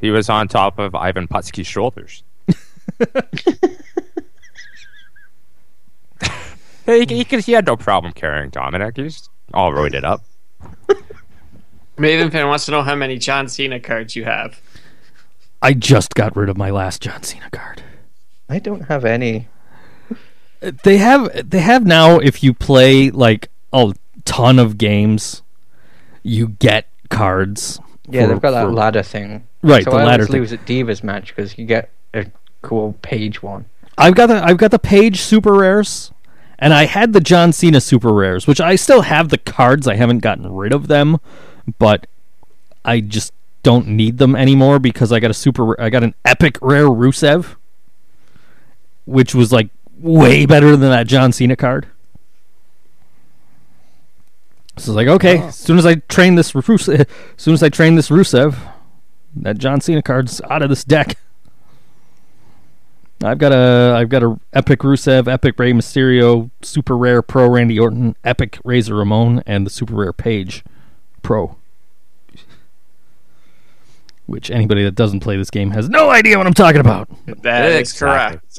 He was on top of Ivan Putski's shoulders. He had no problem carrying Dominic. He's all roided up. Maven Fan wants to know how many John Cena cards you have. I just got rid of my last John Cena card. I don't have any. They have now, if you play like a ton of games, you get cards. Yeah, they've got that ladder thing. Right, so the ladder thing. I always lose at Divas match because you get a cool page one. I've got the page super rares. And I had the John Cena Super Rares, which I still have the cards. I haven't gotten rid of them, but I just don't need them anymore because I got an epic rare Rusev, which was like way better than that John Cena card. So I was like, okay, as soon as I train this Rusev, that John Cena card's out of this deck. I've got a epic Rusev, epic Rey Mysterio, super rare Pro Randy Orton, epic Razor Ramon, and the super rare Paige Pro. Which anybody that doesn't play this game has no idea what I'm talking about. That is correct.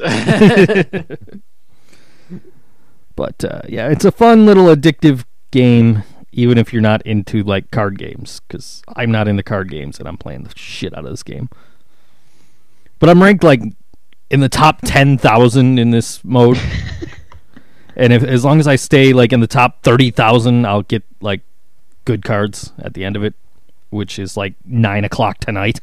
But yeah, it's a fun little addictive game, even if you're not into like card games, because I'm not into card games and I'm playing the shit out of this game. But I'm ranked like in the top 10,000 in this mode, and as long as I stay like in the top 30,000, I'll get like good cards at the end of it, which is like 9 o'clock tonight.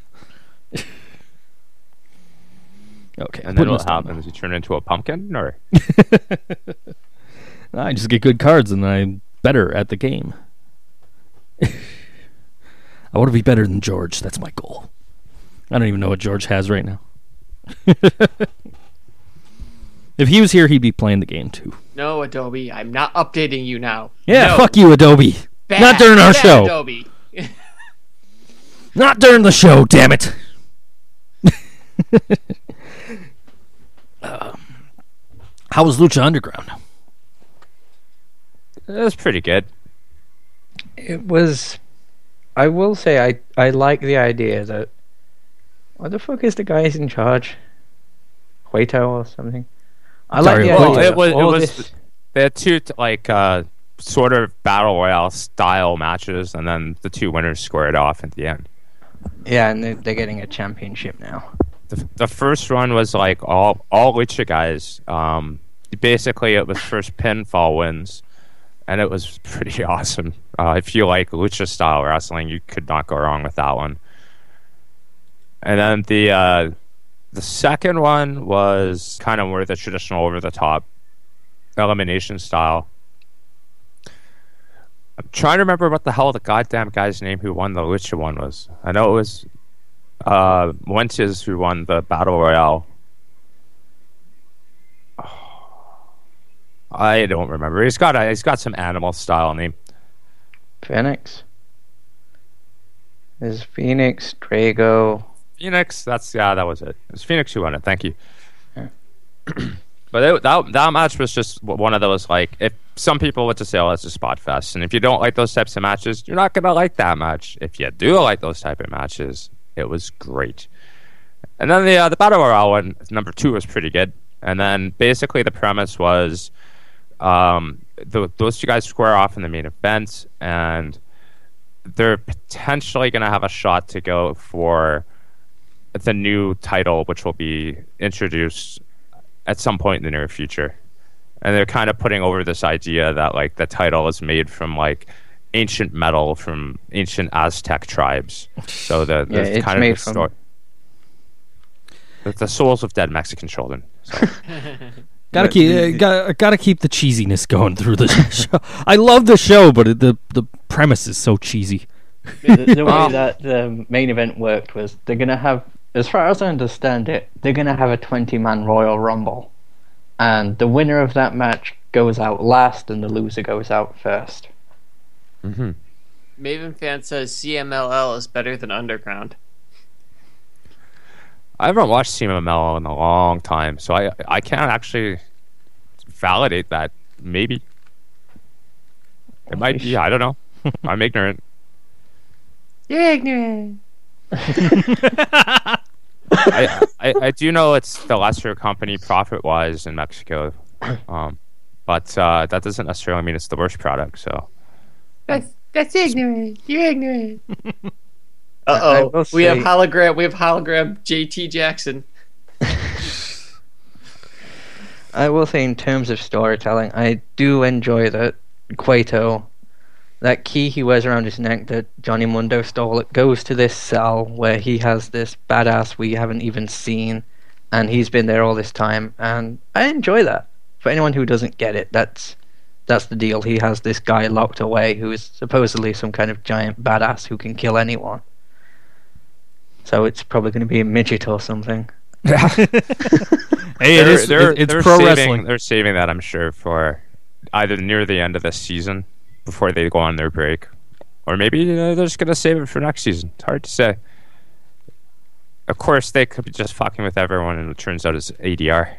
Okay, and then what happens? You turn into a pumpkin, or I just get good cards, and I'm better at the game. I want to be better than George. That's my goal. I don't even know what George has right now. If he was here, he'd be playing the game too. No, Adobe, I'm not updating you now. Yeah, no. Fuck you, Adobe. Bad, not during our show, Adobe. Not during the show, damn it. How was Lucha Underground? It was pretty good. It was. I will say, I like the idea that. What the fuck is the guys in charge? Cueto or something? It was they had two like sort of battle royale style matches, and then the two winners squared off at the end. Yeah, and they're getting a championship now. The first one was like all Lucha guys. Basically, it was first pinfall wins, and it was pretty awesome. If you like Lucha style wrestling, you could not go wrong with that one. And then the second one was kind of more the traditional over-the-top elimination style. I'm trying to remember what the hell the goddamn guy's name who won the Lucha one was. I know it was Wences who won the Battle Royale. Oh, I don't remember. He's got some animal style name. Phoenix. There's Phoenix, Drago... Phoenix, that was it. It was Phoenix who won it. Thank you. Yeah. But that match was just one of those like, if some people would just say, "Oh, that's a spot fest," and if you don't like those types of matches, you're not gonna like that match. If you do like those type of matches, it was great. And then the Battle Royale one, number two, was pretty good. And then basically the premise was, those two guys square off in the main event, and they're potentially gonna have a shot to go for it's a new title which will be introduced at some point in the near future. And they're kind of putting over this idea that like the title is made from like ancient metal from ancient Aztec tribes. So that's kind of the story. The souls of dead Mexican children. So. Gotta keep the cheesiness going through the show. I love the show, but the premise is so cheesy. The way that the main event worked was they're gonna have, as far as I understand it, they're gonna have a 20-man Royal Rumble, and the winner of that match goes out last, and the loser goes out first. Mm-hmm. Maven Fan says CMLL is better than Underground. I haven't watched CMLL in a long time, so I can't actually validate that. Maybe. It might be, I don't know. I'm ignorant. You're ignorant. I do know it's the lesser company profit-wise in Mexico, but that doesn't necessarily mean it's the worst product, so... That's ignorant. You're ignorant. Uh-oh, we have hologram JT Jackson. I will say, in terms of storytelling, I do enjoy that Cueto, that key he wears around his neck that Johnny Mundo stole, it goes to this cell where he has this badass we haven't even seen, and he's been there all this time, and I enjoy that. For anyone who doesn't get it, that's the deal. He has this guy locked away who is supposedly some kind of giant badass who can kill anyone. So it's probably going to be a midget or something. Hey, it's pro wrestling. They're saving that, I'm sure, for either near the end of this season before they go on their break, or maybe they're just going to save it for next season. It's hard to say. Of course, they could be just fucking with everyone, and it turns out it's ADR,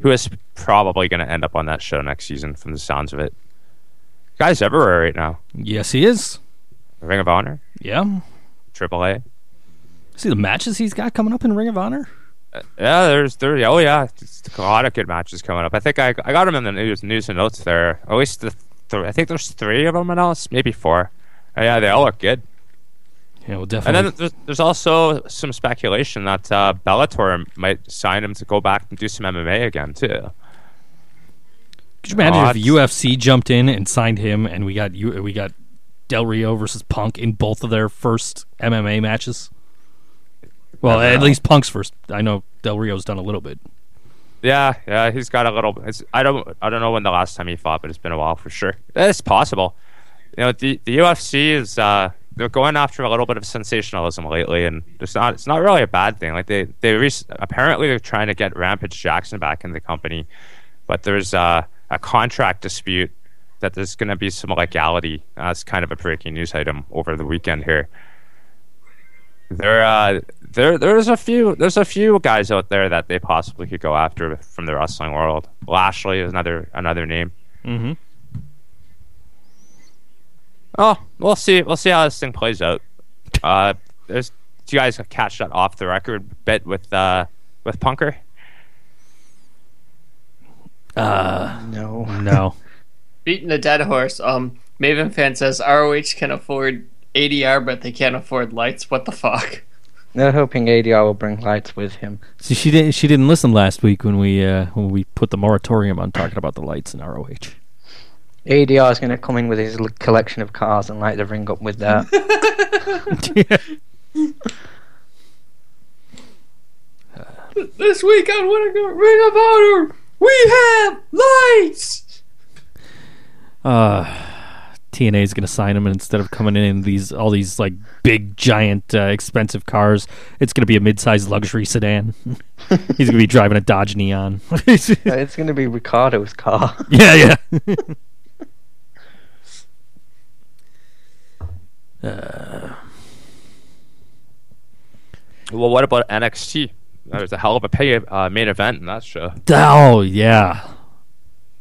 who is probably going to end up on that show next season from the sounds of it. Guy's everywhere right now. Yes, he is. Ring of Honor. Yeah. AAA. See the matches he's got coming up in Ring of Honor? Yeah, there's a lot of good matches coming up. I think I got them in the news and notes there. At least I think there's 3 of them announced, maybe 4. Yeah, they all look good. Yeah, well, definitely. And then there's also some speculation that Bellator might sign him to go back and do some MMA again, too. Could you imagine if UFC jumped in and signed him, and we got Del Rio versus Punk in both of their first MMA matches? Well, at least Punk's first. I know Del Rio's done a little bit. Yeah, he's got a little. I don't know when the last time he fought, but it's been a while for sure. It's possible. You know, the UFC is they're going after a little bit of sensationalism lately, and it's not really a bad thing. Like apparently they're trying to get Rampage Jackson back in the company, but there's a contract dispute that there's going to be some legality. That's kind of a breaking news item over the weekend here. There's a few guys out there that they possibly could go after from the wrestling world. Lashley is another name. Mm-hmm. Oh, we'll see how this thing plays out. Do you guys catch that off the record bit with Punker? No. Beating a dead horse. Maven Fan says ROH can afford ADR, but they can't afford lights. What the fuck? They're hoping ADR will bring lights with him. See, she didn't listen last week when we put the moratorium on talking about the lights in ROH. ADR is going to come in with his collection of cars and light the ring up with that. Yeah. This week on Ring of Honor, we have lights. TNA is going to sign him, and instead of coming in all these like big, giant, expensive cars, it's going to be a mid-sized luxury sedan. He's going to be driving a Dodge Neon. It's going to be Ricardo's car. Yeah. Well, what about NXT? That was a hell of a main event in that show. Oh yeah,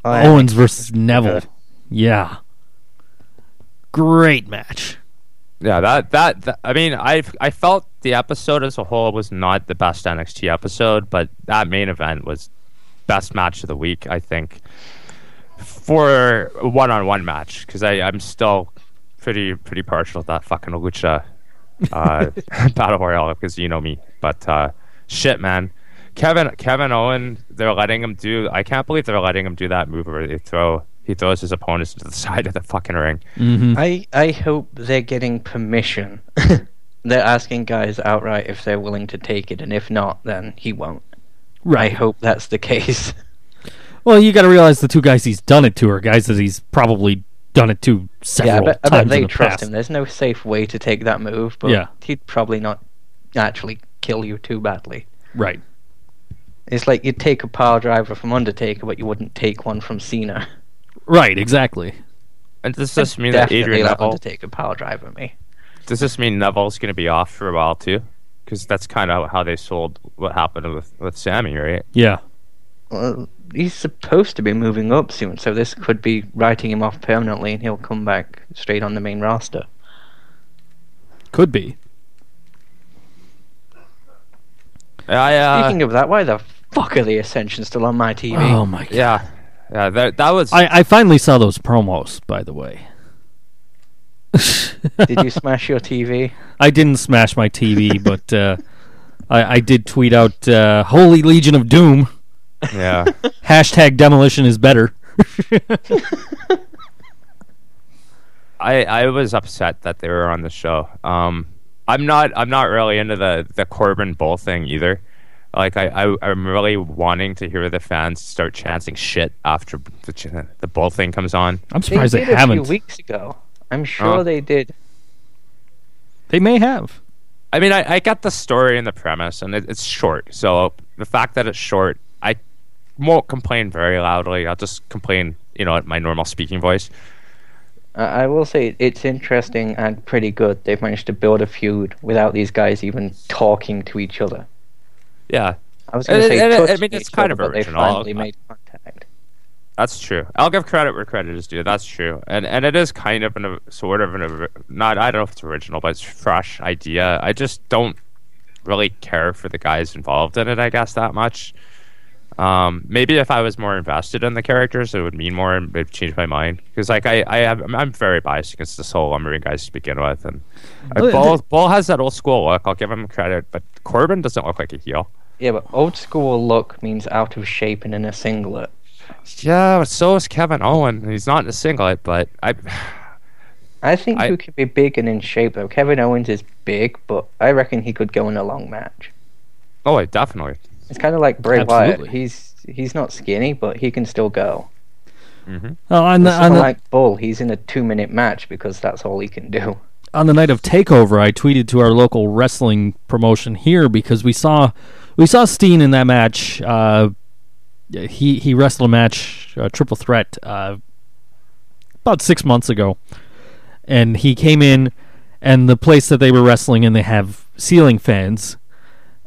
Owens versus Neville. Good. Yeah. Great match. Yeah, that I mean, I felt the episode as a whole was not the best NXT episode, but that main event was best match of the week, I think, for a one-on-one match, because I'm still pretty partial to that fucking Lucha Battle Royale, because you know me. But shit, man, Kevin Owen, they're letting him do. I can't believe they're letting him do that move where they throw. He throws his opponents to the side of the fucking ring. Mm-hmm. I hope they're getting permission. They're asking guys outright if they're willing to take it, and if not, then he won't. Right. I hope that's the case. Well, you got to realize the two guys he's done it to are guys that he's probably done it to several times. Yeah, I bet they trust him. There's no safe way to take that move, but he'd probably not actually kill you too badly. Right. It's like you'd take a power driver from Undertaker, but you wouldn't take one from Cena. Right, exactly. And does this mean that Adrian Neville Undertaker power driver me? Does this mean Neville's going to be off for a while too? Because that's kind of how they sold what happened with Sammy, right? Yeah. Well, he's supposed to be moving up soon, so this could be writing him off permanently, and he'll come back straight on the main roster. Could be. Speaking of that, why the fuck are the Ascension still on my TV? Oh my god! Yeah, that was. I finally saw those promos, by the way. Did you smash your TV? I didn't smash my TV, but I did tweet out Holy Legion of Doom. Yeah. # demolition is better. I was upset that they were on the show. I'm not really into the Corbin Bull thing either. Like I'm really wanting to hear the fans start chanting shit after the Bull thing comes on. I'm surprised they haven't. A few weeks ago. I'm sure they did. They may have. I mean, I got the story and the premise, and it's short. So the fact that it's short, I won't complain very loudly. I'll just complain, at my normal speaking voice. I will say it's interesting and pretty good. They've managed to build a feud without these guys even talking to each other. Yeah. I was going to say, it's kind of original. They finally made contact. That's true. I'll give credit where credit is due. That's true, and it is kind of I don't know if it's original, but it's a fresh idea. I just don't really care for the guys involved in it, I guess, that much. Maybe if I was more invested in the characters, it would mean more and it'd change my mind. Because I'm very biased against this whole Lumbering guys to begin with, and Bull has that old school look. I'll give him credit, but Corbin doesn't look like a heel. Yeah, but old school look means out of shape and in a singlet. Yeah, but so is Kevin Owen. He's not in a singlet, but I think who could be big and in shape, though. Kevin Owens is big, but I reckon he could go in a long match. Oh, definitely. It's kind of like Bray Wyatt. He's not skinny, but he can still go. Mm-hmm. Oh, like Bull, he's in a 2-minute match because that's all he can do. On the night of TakeOver, I tweeted to our local wrestling promotion here because we saw Steen in that match. He wrestled a match, Triple Threat, about 6 months ago, and he came in, and the place that they were wrestling in, they have ceiling fans,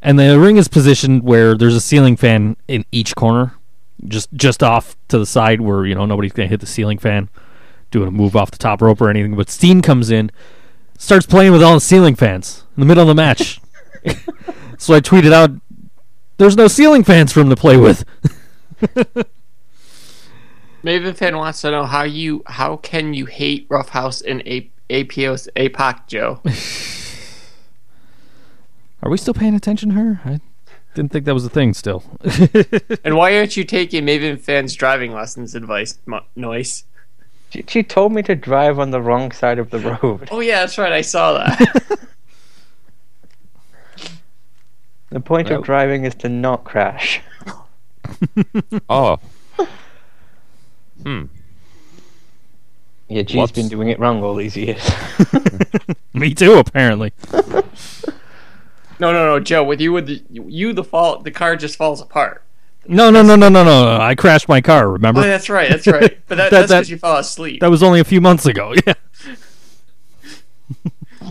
and the ring is positioned where there's a ceiling fan in each corner, just off to the side where nobody's gonna hit the ceiling fan, doing a move off the top rope or anything. But Steen comes in, starts playing with all the ceiling fans in the middle of the match. So I tweeted out, "There's no ceiling fans for him to play with." Maven fan wants to know how can you hate Roughhouse and APO's APOC Joe? Are we still paying attention to her? I didn't think that was a thing still. And why aren't you taking Maven fan's driving lessons advice, Noise? She told me to drive on the wrong side of the road. Oh yeah, that's right, I saw that. The point of driving is to not crash. Oh. Yeah, G's been doing it wrong all these years. Me too, apparently. No, Joe. With the fault, the car just falls apart. No. I crashed my car. Remember? Oh, that's right. But that's because you fell asleep. That was only a few months ago. Yeah.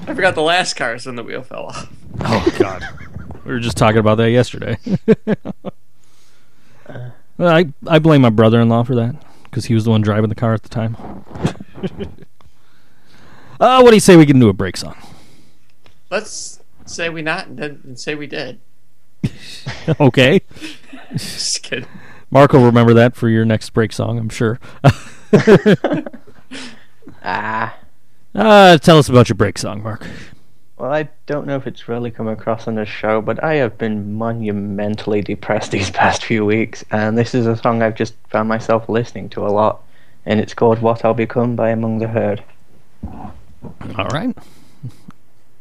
I forgot the last car is when the wheel fell off. Oh God. We were just talking about that yesterday. I blame my brother-in-law for that because he was the one driving the car at the time. What do you say we can do a break song? Let's say we not and say we did. Okay. Just kidding. Mark will remember that for your next break song, I'm sure. Tell us about your break song, Mark. Well, I don't know if it's really come across on the show, but I have been monumentally depressed these past few weeks, and this is a song I've just found myself listening to a lot, and it's called What I'll Become by Among the Herd. All right.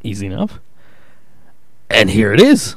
Easy enough. And here it is.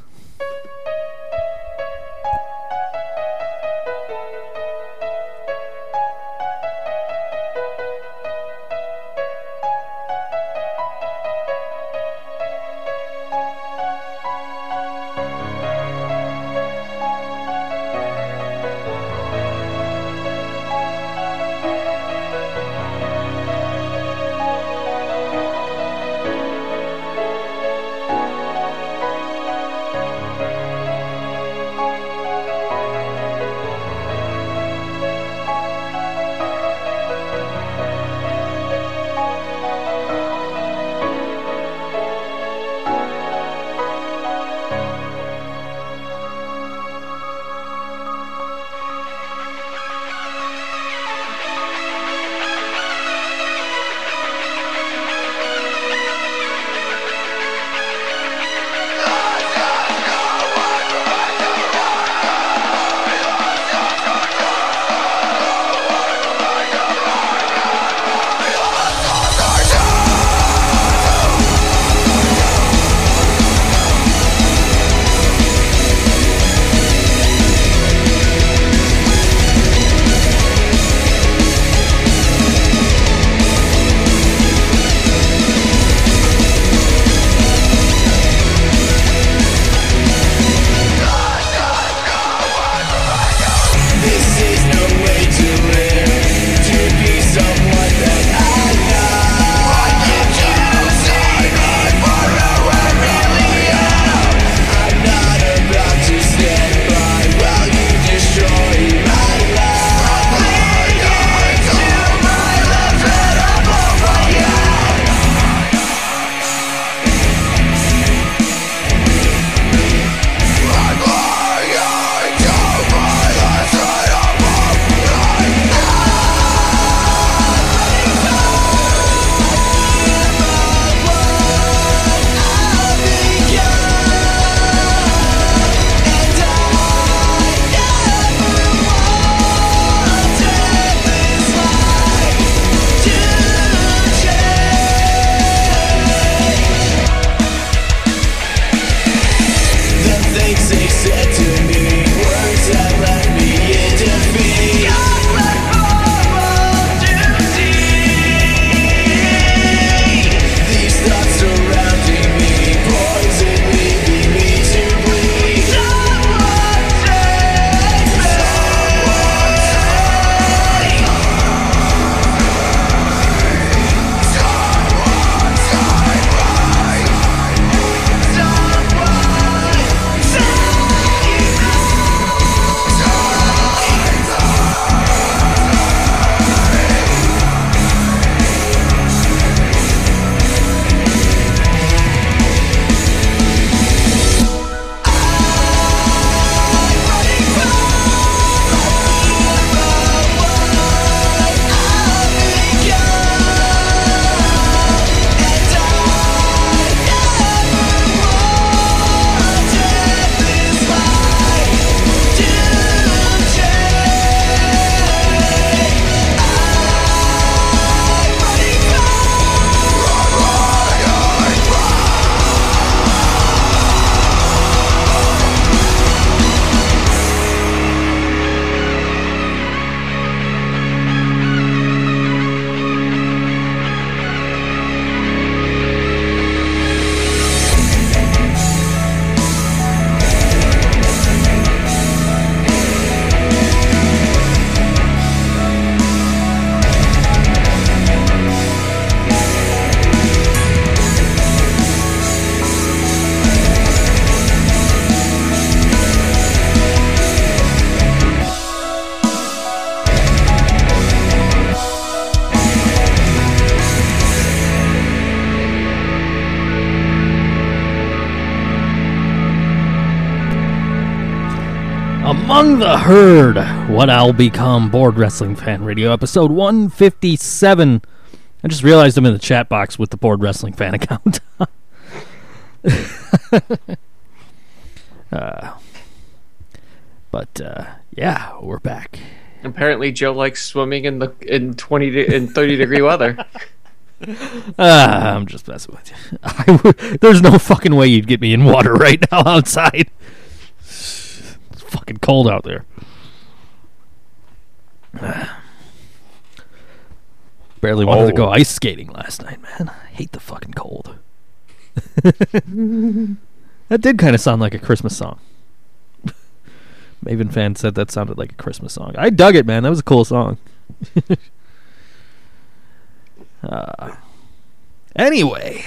Among the Herd, What I'll Become, Board Wrestling Fan Radio, episode 157. I just realized I'm in the chat box with the Board Wrestling Fan account. Yeah, we're back. Apparently, Joe likes swimming in 20 and 30 degree weather. I'm just messing with you. There's no fucking way you'd get me in water right now outside. It's fucking cold out there. Barely wanted to go ice skating last night, man. I hate the fucking cold. That did kind of sound like a Christmas song. Maven fan said that sounded like a Christmas song. I dug it, man. That was a cool song. Anyway,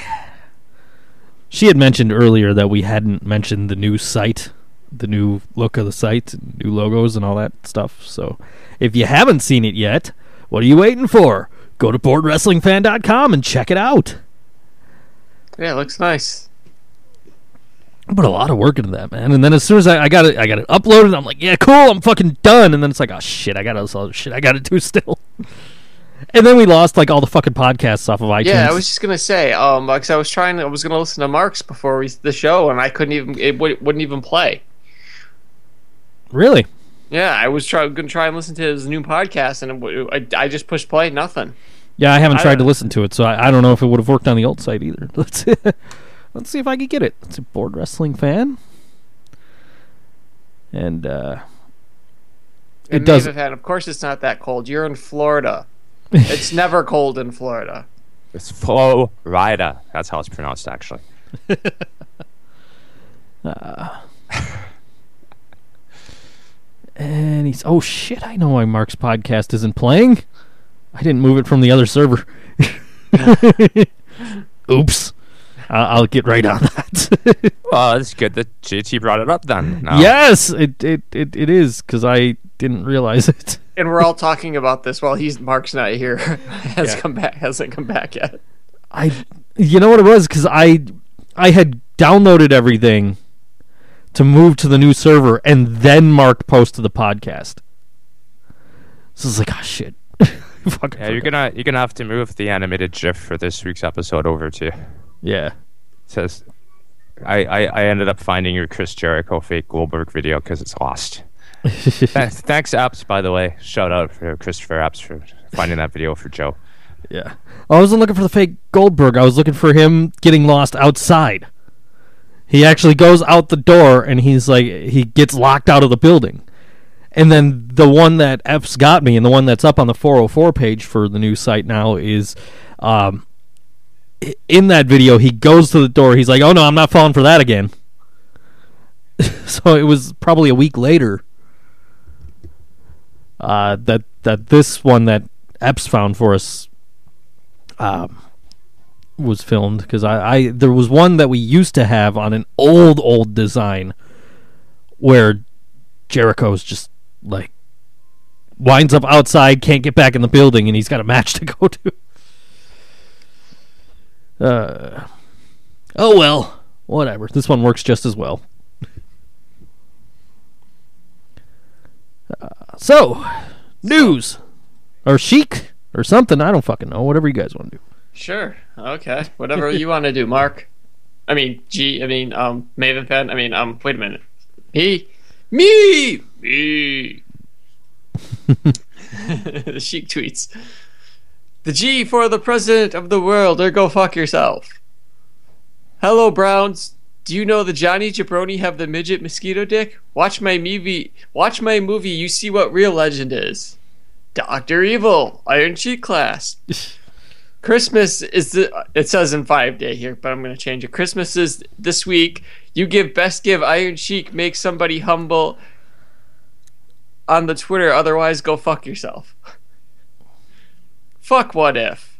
she had mentioned earlier that we hadn't mentioned the new site, the new look of the site, new logos and all that stuff. So if you haven't seen it yet, what are you waiting for? Go to BoardWrestlingFan.com and check it out. Yeah, it looks nice. I put a lot of work into that, man. And then as soon as I got it uploaded, I'm like, yeah, cool, I'm fucking done. And then it's like, oh shit, I got all this other shit I got to do still. And then we lost like all the fucking podcasts off of iTunes. Yeah, I was just gonna say, because I was gonna listen to Mark's before the show, and I couldn't even. It wouldn't even play. Really? Yeah, I was gonna try and listen to his new podcast, and I just pushed play, nothing. Yeah, I haven't tried to listen to it, so I don't know if it would have worked on the old site either. Let's see if I can get it. It's a Board Wrestling Fan. And it does. Of course it's not that cold. You're in Florida. It's never cold in Florida. It's Florida. That's how it's pronounced, actually. And he's... Oh, shit. I know why Mark's podcast isn't playing. I didn't move it from the other server. Oops. I'll get right on that. Well, it's good that JT brought it up then. No. Yes, it is, because I didn't realize it. And we're all talking about this while Mark's not here. Hasn't come back yet. You know what it was? Because I had downloaded everything to move to the new server, and then Mark posted the podcast. So it's like, oh, shit. Fuck. You're gonna have to move the animated GIF for this week's episode over to you. Yeah, it says I ended up finding your Chris Jericho fake Goldberg video because it's lost. Thanks, Apps, by the way. Shout out for Christopher Apps for finding that video for Joe. Yeah, I wasn't looking for the fake Goldberg. I was looking for him getting lost outside. He actually goes out the door and he's like, he gets locked out of the building. And then the one that Apps got me, and the one that's up on the 404 page for the new site now is. In that video, he goes to the door. He's like, oh, no, I'm not falling for that again. So it was probably a week later that this one that Epps found for us was filmed. Because there was one that we used to have on an old design where Jericho's just, like, winds up outside, can't get back in the building, and he's got a match to go to. Oh well, whatever. This one works just as well. So, news or chic or something. I don't fucking know. Whatever you guys want to do. Sure. Okay. Whatever you want to do, Mark. Maven fan. Wait a minute. Me. The chic tweets. The G for the president of the world, or go fuck yourself. Hello, Browns. Do you know the Johnny Jabroni have the midget mosquito dick? Watch my movie. You see what real legend is. Dr. Evil, Iron Sheik class. Christmas is it says in 5 day here, but I'm going to change it. Christmas is this week. You give best give Iron Sheik, make somebody humble on the Twitter. Otherwise, go fuck yourself. Fuck what if.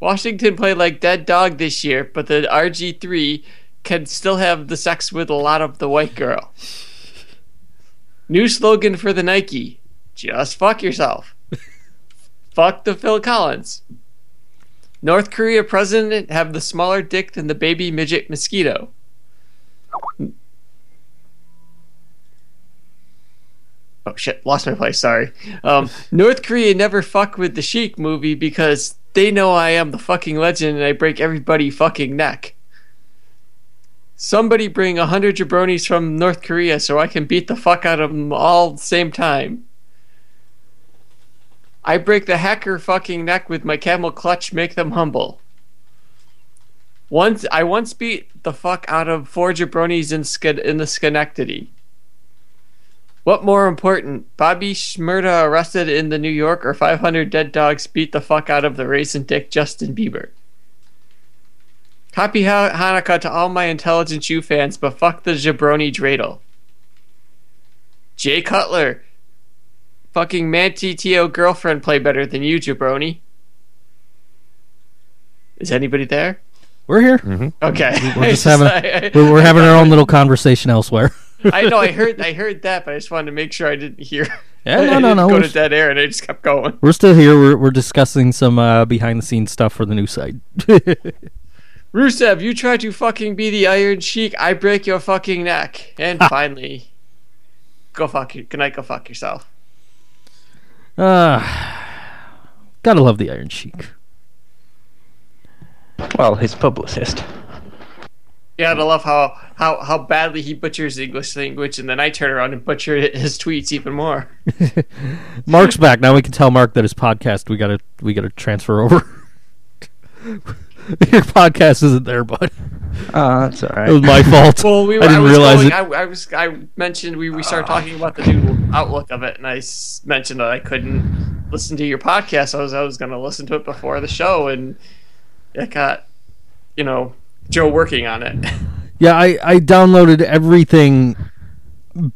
Washington played like dead dog this year, but the RG3 can still have the sex with a lot of the white girl. New slogan for the Nike. Just fuck yourself. Fuck the Phil Collins. North Korea president have the smaller dick than the baby midget mosquito. Oh, shit. Lost my place. Sorry. North Korea never fuck with the Sheik movie because they know I am the fucking legend and I break everybody fucking neck. somebody bring 100 jabronis from North Korea so I can beat the fuck out of them all at the same time. I break the hacker fucking neck with my camel clutch, make them humble. I once beat the fuck out of 4 jabronis in the Schenectady. What more important, Bobby Shmurda arrested in the New York, or 500 dead dogs beat the fuck out of the raisin dick Justin Bieber? Happy Hanukkah to all my Intelligent Jew fans, but fuck the jabroni dreidel. Jay Cutler, fucking Manti Teo girlfriend play better than you, jabroni. Is anybody there? We're here. Mm-hmm. Okay. We're just having our own little conversation elsewhere. I know. I heard that, but I just wanted to make sure I didn't hear. Yeah, no. Go to dead air, and I just kept going. We're still here. We're discussing some behind the scenes stuff for the new site. Rusev, you try to fucking be the Iron Sheik, I break your fucking neck, and finally, go fuck you. Good night. Go fuck yourself. Gotta love the Iron Sheik. Well, his publicist. Yeah, I love how badly he butchers the English language, and then I turn around and butcher his tweets even more. Mark's back now. We can tell Mark that his podcast we gotta transfer over. Your podcast isn't there, bud. That's all right. It was my fault. Well, I didn't realize it. I mentioned we started talking about the new outlook of it, and I mentioned that I couldn't listen to your podcast. I was going to listen to it before the show, and it got, Joe working on it. Yeah, I downloaded everything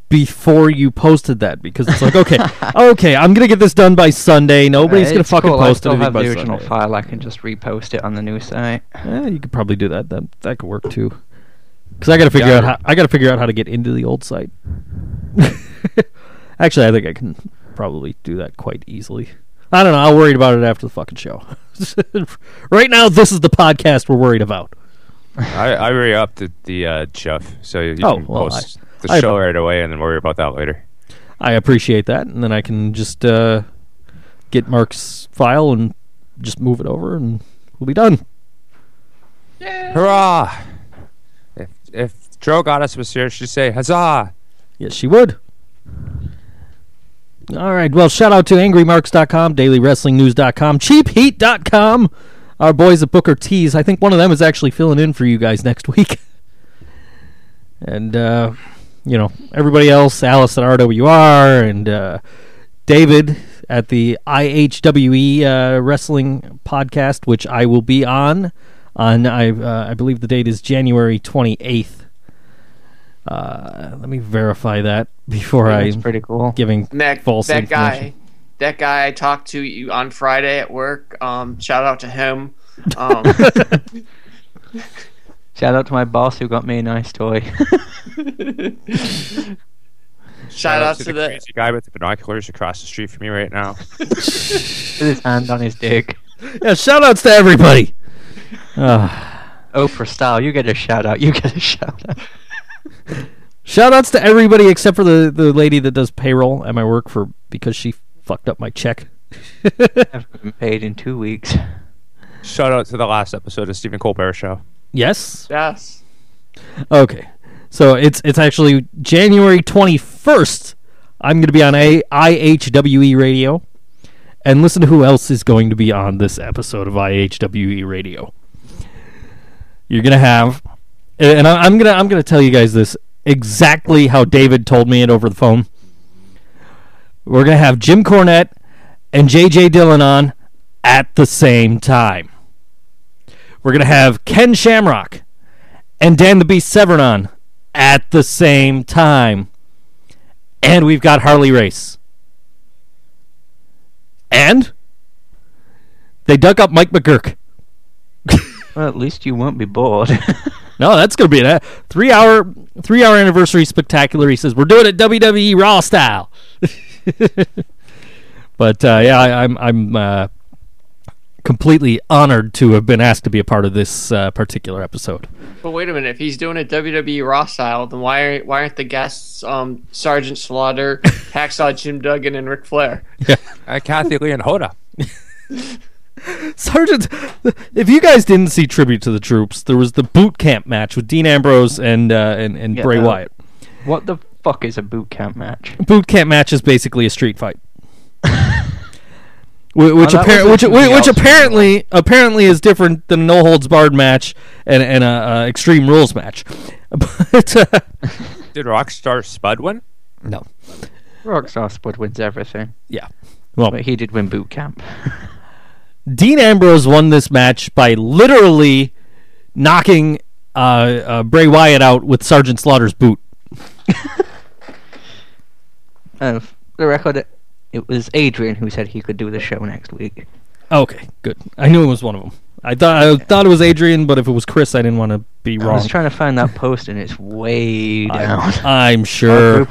before you posted that because it's like, okay, I'm gonna get this done by Sunday. Nobody's gonna fucking post it. I still have the original file. I can just repost it on the new site. Yeah, you could probably do that. That could work too. Because I gotta figure out how to get into the old site. Actually, I think I can probably do that quite easily. I don't know. I'll worry about it after the fucking show. Right now, this is the podcast we're worried about. I re-upped the Jeff, so you can post the show right away and then worry about that later. I appreciate that, and then I can just get Mark's file and just move it over, and we'll be done. Yay. Hurrah! If Joe Goddess was here, she'd say, huzzah! Yes, she would. All right, well, shout out to AngryMarks.com, DailyWrestlingNews.com, CheapHeat.com, our boys at Booker T's. I think one of them is actually filling in for you guys next week. And, everybody else, Alice at RWR, and David at the IHWE Wrestling Podcast, which I will be on I believe the date is January 28th. Let me verify that before I'm pretty cool. Giving false information. That guy I talked to you on Friday at work, shout out to him. Shout out to my boss who got me a nice toy. Shout out to the crazy guy with the binoculars across the street from me right now. With his hand on his dick. Yeah, shout outs to everybody. Oprah style, you get a shout out. Shout outs to everybody except for the lady that does payroll at my work because she fucked up my check. I haven't been paid in 2 weeks. Shout out to the last episode of Stephen Colbert Show. Yes. Okay. So it's actually January 21st. I'm going to be on IHWE Radio. And listen to who else is going to be on this episode of IHWE Radio. You're going to have... And I'm going to tell you guys this exactly how David told me it over the phone. We're going to have Jim Cornette and J.J. Dillon on at the same time. We're going to have Ken Shamrock and Dan the Beast Severn on at the same time. And we've got Harley Race. And they dug up Mike McGurk. Well, at least you won't be bored. No, that's going to be a three-hour anniversary spectacular. He says, we're doing it WWE Raw style. But, yeah, I'm completely honored to have been asked to be a part of this particular episode. But wait a minute, if he's doing a WWE Raw style, then why aren't the guests Sergeant Slaughter, Hacksaw Jim Duggan, and Ric Flair? Yeah, Kathy Lee and Hoda. Sergeant, if you guys didn't see Tribute to the Troops, there was the boot camp match with Dean Ambrose and Bray Wyatt. What the fuck is a boot camp match? Boot camp match is basically a street fight. Which apparently is different than a no holds barred match and a Extreme Rules match. But, did Rockstar Spud win? No. Rockstar Spud wins everything. Yeah. Well, but he did win boot camp. Dean Ambrose won this match by literally knocking Bray Wyatt out with Sergeant Slaughter's boot. And for the record, it was Adrian who said he could do the show next week. Okay, good. I knew it was one of them. I thought it was Adrian, but if it was Chris, I didn't want to be wrong. I was trying to find that post, and it's way down. I'm sure.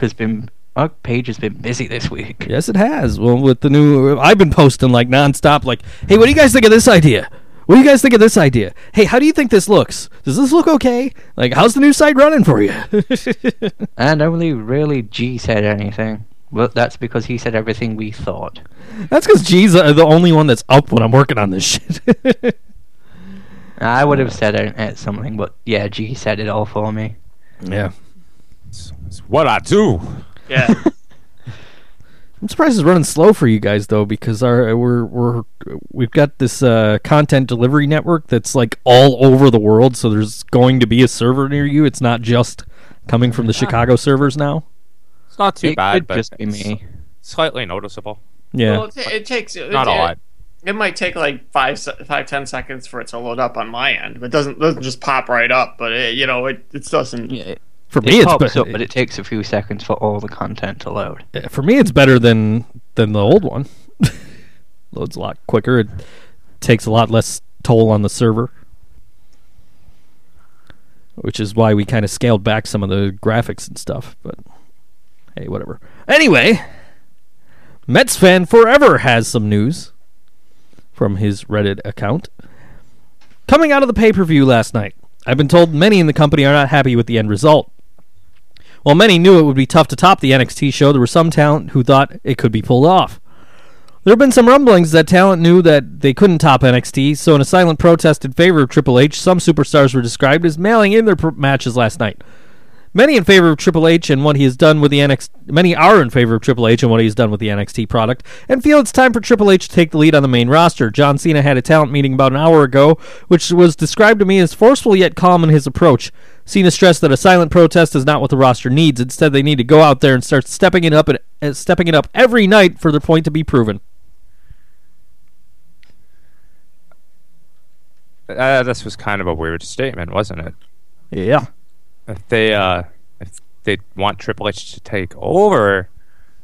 Our page has been busy this week. Yes, it has. Well, with the new... I've been posting, nonstop, hey, what do you guys think of this idea? What do you guys think of this idea? Hey, how do you think this looks? Does this look okay? How's the new site running for you? And only really G said anything. Well, that's because he said everything we thought. That's because G's the only one that's up when I'm working on this shit. I would have said something, but yeah, G said it all for me. Yeah. It's what I do. Yeah, I'm surprised it's running slow for you guys though, because we've got this content delivery network that's all over the world. So there's going to be a server near you. It's not just coming from the Chicago servers now. It's not too bad, but just be me. Slightly noticeable. Yeah, well, it takes not a lot. It might take 5-10 seconds for it to load up on my end. But it doesn't just pop right up. But it doesn't. Yeah. For me, it pops up, but it takes a few seconds for all the content to load. For me, it's better than the old one. Loads a lot quicker. It takes a lot less toll on the server, which is why we kind of scaled back some of the graphics and stuff. But hey, whatever. Anyway, Mets Fan Forever has some news from his Reddit account coming out of the pay-per-view last night. I've been told many in the company are not happy with the end result. While many knew it would be tough to top the NXT show, there were some talent who thought it could be pulled off. There have been some rumblings that talent knew that they couldn't top NXT, so in a silent protest in favor of Triple H, some superstars were described as mailing in their matches last night. Many in favor of Triple H and what he has done with the Many are in favor of Triple H and what he has done with the NXT product, and feel it's time for Triple H to take the lead on the main roster. John Cena had a talent meeting about an hour ago, which was described to me as forceful yet calm in his approach. Cena stressed that a silent protest is not what the roster needs. Instead, they need to go out there and start stepping it up every night for their point to be proven. This was kind of a weird statement, wasn't it? Yeah. If they want Triple H to take over,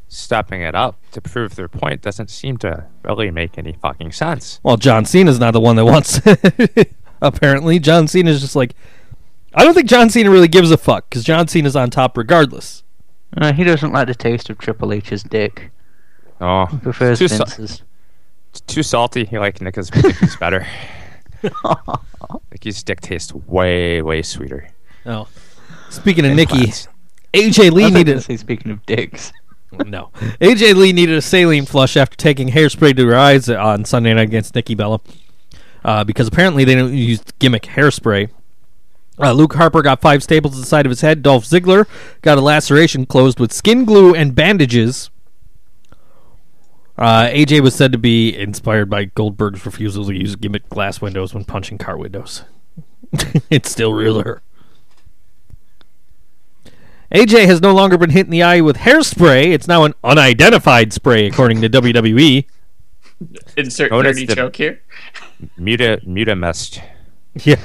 stepping it up to prove their point doesn't seem to really make any fucking sense. Well, John Cena's not the one that wants it. Apparently, John Cena's just I don't think John Cena really gives a fuck, because John Cena's on top regardless. He doesn't like the taste of Triple H's dick. Oh, he prefers Vince's. It's too salty. He likes Nick's dick better. Nicky's dick tastes way, way sweeter. Oh. Speaking of Nikki, AJ Lee speaking of dicks. No. AJ Lee needed a saline flush after taking hairspray to her eyes on Sunday night against Nikki Bella, because apparently they don't use gimmick hairspray. Luke Harper got 5 staples to the side of his head. Dolph Ziggler got a laceration closed with skin glue and bandages. AJ was said to be inspired by Goldberg's refusal to use gimmick glass windows when punching car windows. It's still realer. AJ has no longer been hit in the eye with hairspray. It's now an unidentified spray, according to WWE. Insert dirty joke here. Muta mist. Yeah.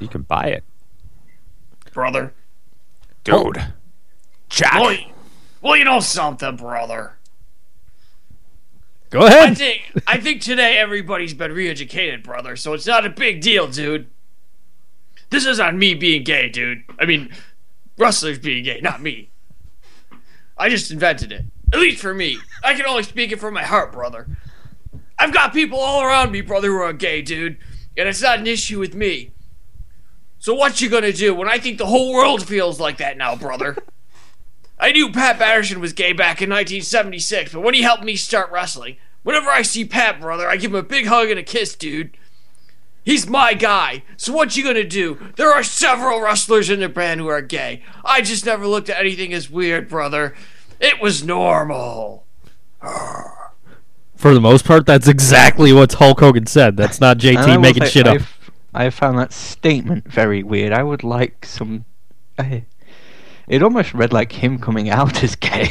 You can buy it. Brother. Dude. Oh. Jack. Well, you know something, brother. Go ahead. I think today everybody's been re-educated, brother, so it's not a big deal, dude. This is on me being gay, dude. I mean, wrestlers being gay, not me. I just invented it. At least for me. I can only speak it from my heart, brother. I've got people all around me, brother, who are gay, dude. And it's not an issue with me. So what you gonna do when I think the whole world feels like that now, brother? I knew Pat Patterson was gay back in 1976, but when he helped me start wrestling, Whenever I see Pat, brother, I give him a big hug and a kiss, dude. He's my guy. So what you gonna do? There are several wrestlers in the band who are gay. I just never looked at anything as weird, brother. It was normal. For the most part, that's exactly what Hulk Hogan said. That's not JT making shit up. I found that statement very weird. I would like some... It almost read like him coming out as gay.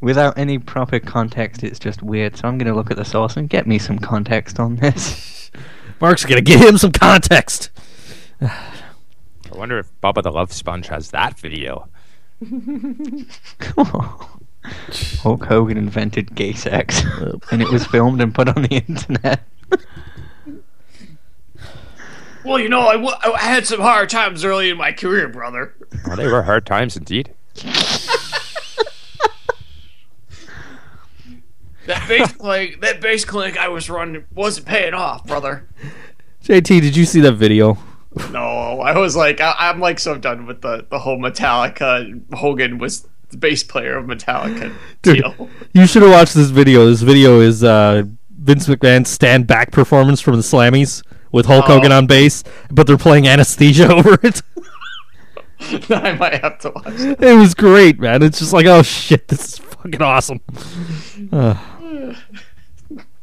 Without any proper context, it's just weird. So I'm going to look at the source and get me some context on this. Mark's going to get him some context. I wonder if Bubba the Love Sponge has that video. Oh. Hulk Hogan invented gay sex. And it was filmed and put on the internet. Well, you know, I had some hard times early in my career, brother. Well, they were hard times indeed. That base clinic I was running wasn't paying off, brother. JT, did you see that video? No, I was like, I'm like so done with the whole Metallica. Hogan was the bass player of Metallica. Dude, deal. You should have watched this video. This video is Vince McMahon's stand back performance from the Slammies. With Hulk Hogan on bass, but they're playing Anesthesia over it. I might have to watch it. It was great, man. It's just like, oh shit, this is fucking awesome.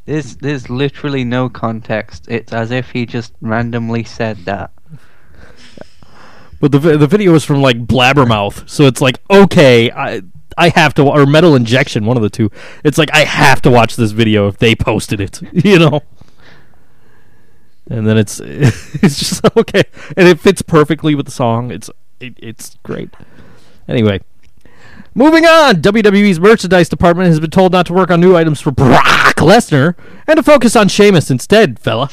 There's literally no context. It's as if he just randomly said that. But the video is from like Blabbermouth, so it's like, okay, I have to, or Metal Injection, one of the two. It's like, I have to watch this video if they posted it, you know. And then it's just okay, and it fits perfectly with the song. It's great. Anyway, moving on. WWE's merchandise department has been told not to work on new items for Brock Lesnar and to focus on Sheamus instead, fella.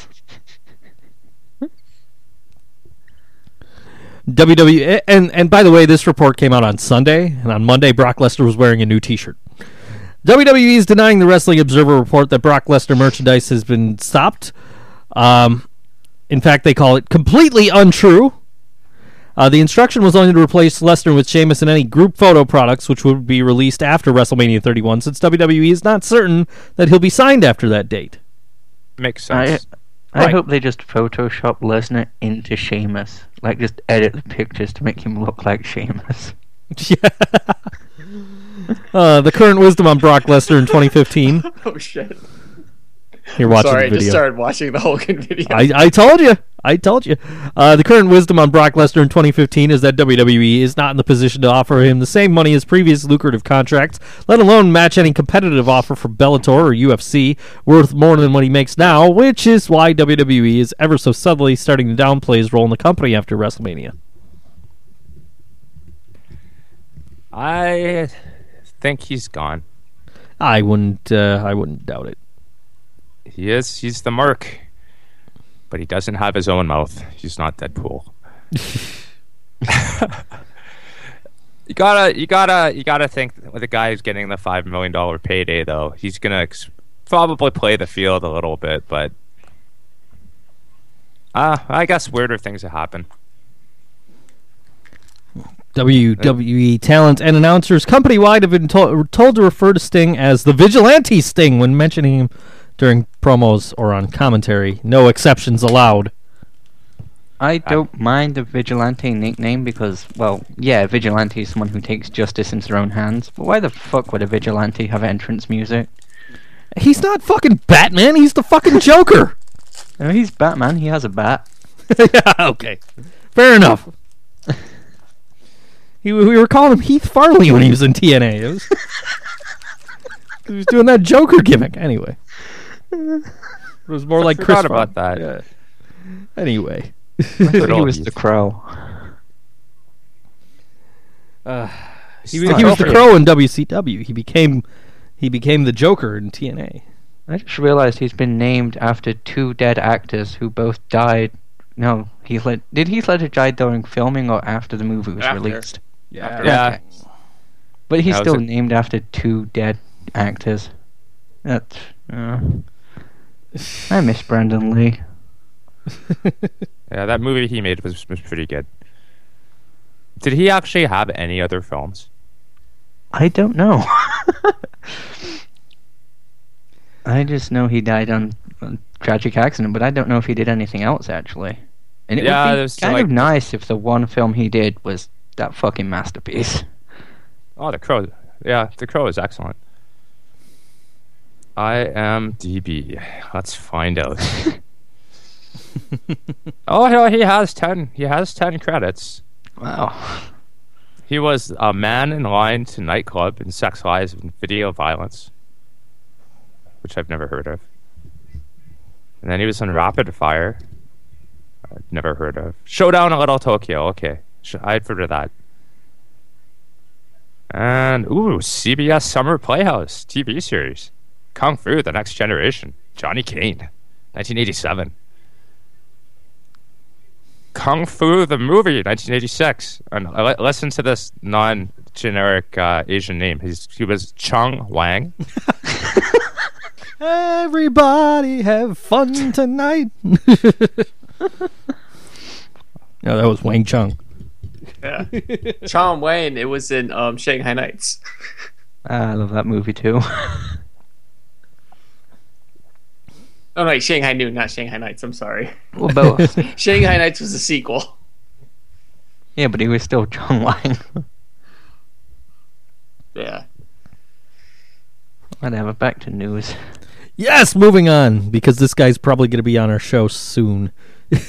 WWE and by the way, this report came out on Sunday, and on Monday, Brock Lesnar was wearing a new T-shirt. WWE is denying the Wrestling Observer report that Brock Lesnar merchandise has been stopped. In fact, they call it completely untrue. The instruction was only to replace Lesnar with Sheamus in any group photo products, which would be released after WrestleMania 31, since WWE is not certain that he'll be signed after that date. Makes sense. I hope they just Photoshop Lesnar into Sheamus. Like, just edit the pictures to make him look like Sheamus. Yeah. The current wisdom on Brock Lesnar in 2015. Oh, shit. You're watching the video. I just started watching the Hogan video. I told you. The current wisdom on Brock Lesnar in 2015 is that WWE is not in the position to offer him the same money as previous lucrative contracts, let alone match any competitive offer for Bellator or UFC worth more than what he makes now, which is why WWE is ever so subtly starting to downplay his role in the company after WrestleMania. I think he's gone. I wouldn't doubt it. He is. He's the Merc. But he doesn't have his own mouth. He's not Deadpool. You gotta think with the guy who's getting the $5 million payday, though, he's gonna probably play the field a little bit. But I guess weirder things have happened. WWE talent and announcers company-wide have been told to refer to Sting as the Vigilante Sting when mentioning him during promos or on commentary. No exceptions allowed. I don't mind the Vigilante nickname because, well, yeah, Vigilante is someone who takes justice into their own hands, but why the fuck would a Vigilante have entrance music? He's not fucking Batman, he's the fucking Joker! No, he's Batman, he has a bat. Yeah, okay. Fair enough. We were calling him Heath Farley when he was in TNA. He was doing that Joker gimmick, anyway. It was more like Chris about that. Yeah. Anyway, I think he was the Crow. He was the Crow in WCW. He became the Joker in TNA. I just realized he's been named after two dead actors who both died. No, did Heath Ledger die during filming or after the movie was released? Yeah. Okay. But he's still named after two dead actors. That's... I miss Brandon Lee. Yeah, that movie he made was pretty good. Did he actually have any other films? I don't know. I just know he died on a tragic accident, but I don't know if he did anything else, actually. And it would be kind of nice if the one film he did was that fucking masterpiece. Oh, The Crow. Yeah, The Crow is excellent. IMDb. Let's find out. Oh, he has 10. He has 10 credits. Wow. He was a man in line to nightclub and sex lies and video violence, which I've never heard of. And then he was on Rapid Fire. I've never heard of. Showdown in Little Tokyo. Okay, I'd heard of that. And CBS Summer Playhouse TV series, Kung Fu: The Next Generation. Johnny Kane, 1987. Kung Fu the movie, 1986. And listen to this non-generic Asian name. He was Chung Wang. Everybody have fun tonight. No, that was Wang Chung. Yeah. Chung Wang. It was in Shanghai Nights. I love that movie too. Oh, no, Shanghai Noon, not Shanghai Nights. I'm sorry. Well, both. Shanghai Nights was a sequel. Yeah, but he was still Chung Wang. Yeah. Whatever, back to news. Yes, moving on, because this guy's probably going to be on our show soon.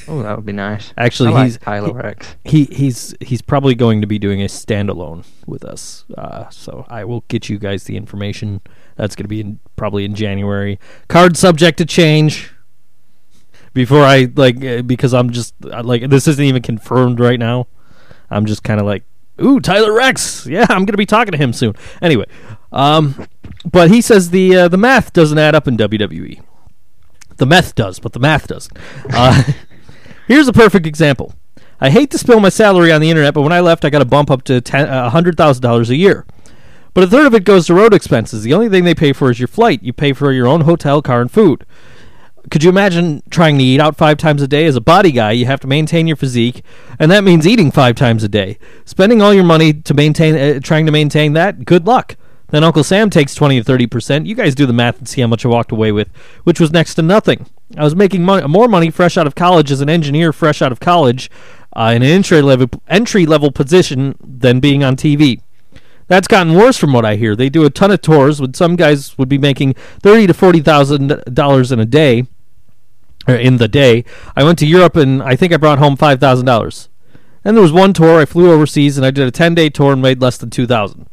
Oh, that would be nice. Actually, I like Kylo Rex. He's probably going to be doing a standalone with us. So I will get you guys the information. That's going to be probably in January. Card subject to change. Before I because I'm just this isn't even confirmed right now. I'm just kind of ooh, Tyler Rex. Yeah, I'm going to be talking to him soon. Anyway, but he says the math doesn't add up in WWE. The meth does, but the math doesn't. Here's a perfect example. I hate to spill my salary on the internet, but when I left, I got a bump up to $100,000 a year. But a third of it goes to road expenses. The only thing they pay for is your flight. You pay for your own hotel, car, and food. Could you imagine trying to eat out 5 times a day? As a body guy, you have to maintain your physique, and that means eating 5 times a day. Spending all your money to maintain, trying to maintain that, good luck. Then Uncle Sam takes 20 to 30%. You guys do the math and see how much I walked away with, which was next to nothing. I was making more money fresh out of college as an engineer fresh out of college in an entry-level position than being on TV. That's gotten worse from what I hear. They do a ton of tours, with some guys would be making $30,000 to $40,000 in a day, or in the day. I went to Europe, and I think I brought home $5,000. Then there was one tour. I flew overseas, and I did a 10-day tour and made less than $2,000.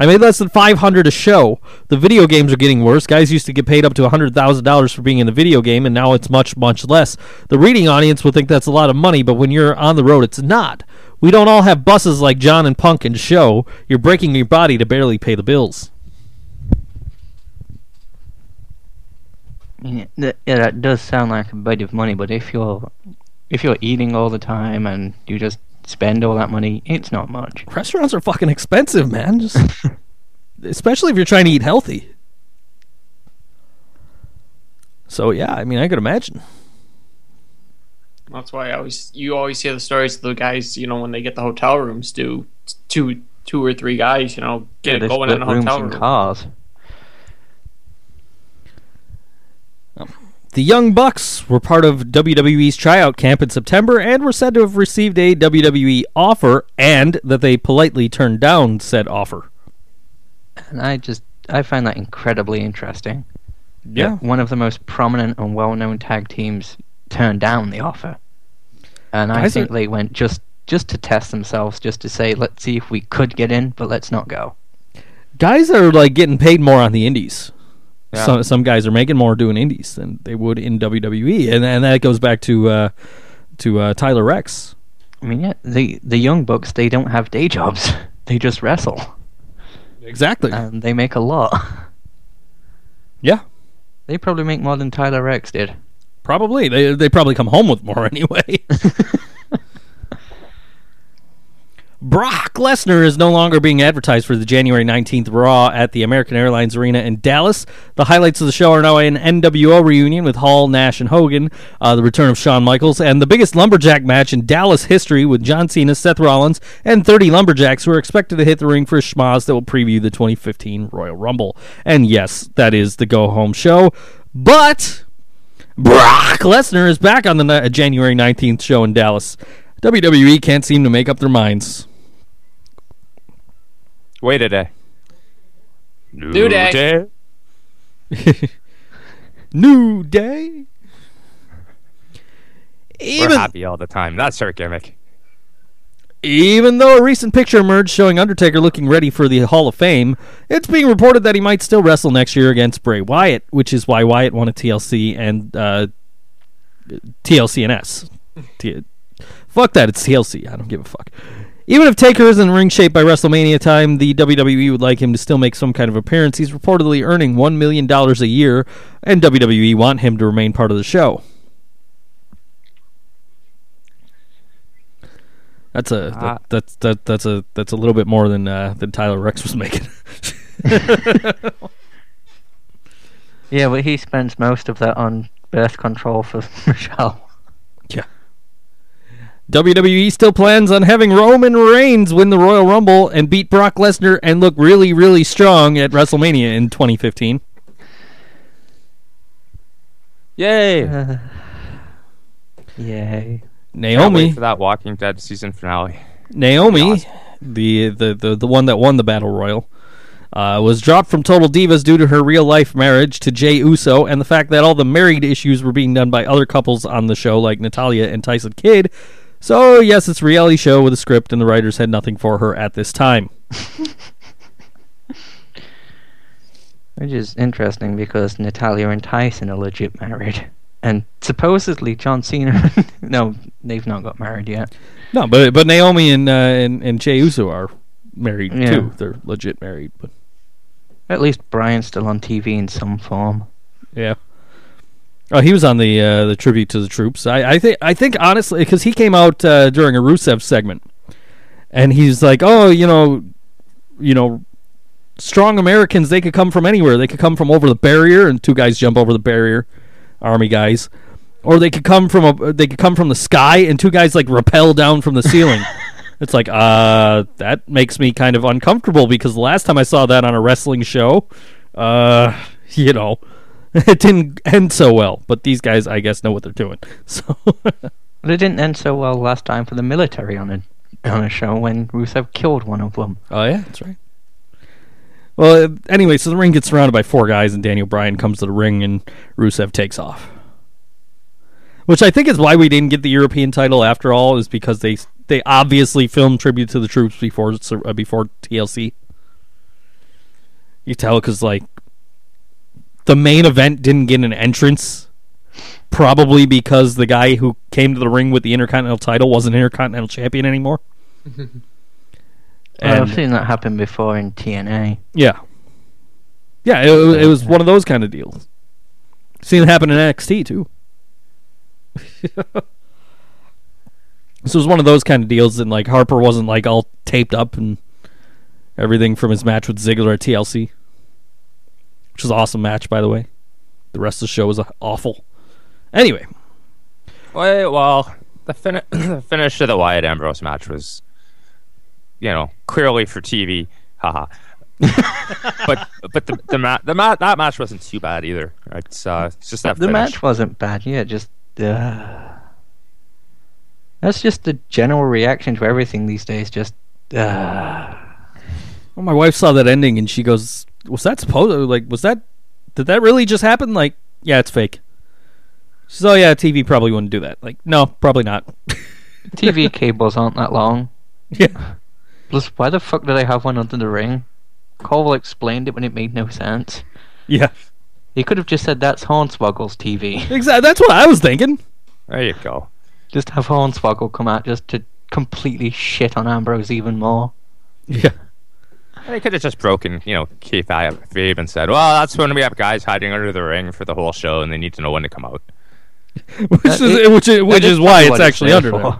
I made less than $500 a show. The video games are getting worse. Guys used to get paid up to $100,000 for being in the video game, and now it's much, much less. The reading audience will think that's a lot of money, but when you're on the road, it's not. We don't all have buses like John and Punk and Show. You're breaking your body to barely pay the bills. Yeah, that does sound like a bit of money, but if you're eating all the time and you just spend all that money, it's not much. Restaurants are fucking expensive, man. Just especially if you're trying to eat healthy. So yeah, I mean, I could imagine. That's why you always hear the stories of the guys, when they get the hotel rooms, do two or three guys, get it going in a hotel room. Cars. The Young Bucks were part of WWE's tryout camp in September and were said to have received a WWE offer, and that they politely turned down said offer. And I find that incredibly interesting. Yeah. One of the most prominent and well-known tag teams turned down the offer. And I think they went just to test themselves, just to say, let's see if we could get in, but let's not go. Guys are getting paid more on the indies. Yeah. Some guys are making more doing indies than they would in WWE, and that goes back to Tyler Rex. I mean, yeah, the Young Bucks, they don't have day jobs; they just wrestle. Exactly, and they make a lot. Yeah, they probably make more than Tyler Rex did. Probably they probably come home with more anyway. Brock Lesnar is no longer being advertised for the January 19th Raw at the American Airlines Arena in Dallas. The highlights of the show are now an NWO reunion with Hall, Nash, and Hogan, the return of Shawn Michaels, and the biggest lumberjack match in Dallas history with John Cena, Seth Rollins, and 30 lumberjacks who are expected to hit the ring for schmoz that will preview the 2015 Royal Rumble. And yes, that is the go-home show, but Brock Lesnar is back on the January 19th show in Dallas. WWE can't seem to make up their minds. Wait a day. New day. New day. We're happy all the time. That's our gimmick. Even though a recent picture emerged showing Undertaker looking ready for the Hall of Fame, it's being reported that he might still wrestle next year against Bray Wyatt, which is why Wyatt won a TLC and TLCNS. Fuck that, it's TLC. I don't give a fuck. Even if Taker isn't in ring shape by WrestleMania time, the WWE would like him to still make some kind of appearance. He's reportedly earning $1 million a year, and WWE want him to remain part of the show. That's a little bit more than Tyler Rex was making. Yeah, but he spends most of that on birth control for Michelle. Yeah. WWE still plans on having Roman Reigns win the Royal Rumble and beat Brock Lesnar and look really, really strong at WrestleMania in 2015. Yay! Yay! Naomi, wait for that Walking Dead season finale. Naomi, awesome. the one that won the Battle Royal, was dropped from Total Divas due to her real life marriage to Jey Uso and the fact that all the married issues were being done by other couples on the show, like Natalya and Tyson Kidd. So, yes, it's a reality show with a script, and the writers had nothing for her at this time. Which is interesting, because Natalya and Tyson are legit married. And supposedly John Cena... No, they've not got married yet. No, but Naomi and Jey Uso are married, too. They're legit married. But at least Brian's still on TV in some form. Yeah. Oh, he was on the tribute to the troops. I think honestly, because he came out during a Rusev segment, and he's like, "Oh, you know, strong Americans. They could come from anywhere. They could come from over the barrier, and two guys jump over the barrier, army guys, or they could come from the sky, and two guys like rappel down from the ceiling." It's like, that makes me kind of uncomfortable because the last time I saw that on a wrestling show, it didn't end so well, but these guys, I guess, know what they're doing. So it didn't end so well last time for the military on a show when Rusev killed one of them. Oh yeah, that's right. Well, anyway, so the ring gets surrounded by four guys, and Daniel Bryan comes to the ring, and Rusev takes off. Which I think is why we didn't get the European title after all, is because they obviously filmed Tribute to the Troops before TLC. You tell, because like, the main event didn't get an entrance, probably because the guy who came to the ring with the Intercontinental title wasn't Intercontinental Champion anymore. And I've seen that happen before in TNA. Yeah, it was one of those kind of deals. Seen it happen in NXT too. This was one of those kind of deals, and like Harper wasn't like all taped up and everything from his match with Ziggler at TLC. Which is an awesome match, by the way. The rest of the show was awful. Anyway. Well, the finish of the Wyatt Ambrose match was, clearly for TV. Haha. But that match wasn't too bad either. It's just that finish. The match wasn't bad. Yeah, just that's just the general reaction to everything these days. Just Well, my wife saw that ending and she goes, "Was that supposed to, like, did that really just happen?" Like, yeah, it's fake. So, yeah, TV probably wouldn't do that. Like, no, probably not. TV cables aren't that long. Yeah. Plus, why the fuck do they have one under the ring? Colville explained it when it made no sense. Yeah. He could have just said, that's Hornswoggle's TV. Exactly. That's what I was thinking. There you go. Just have Hornswoggle come out just to completely shit on Ambrose even more. Yeah. They could have just broken, kayfabe and said, well, that's when we have guys hiding under the ring for the whole show and they need to know when to come out. Which is why it's actually under there.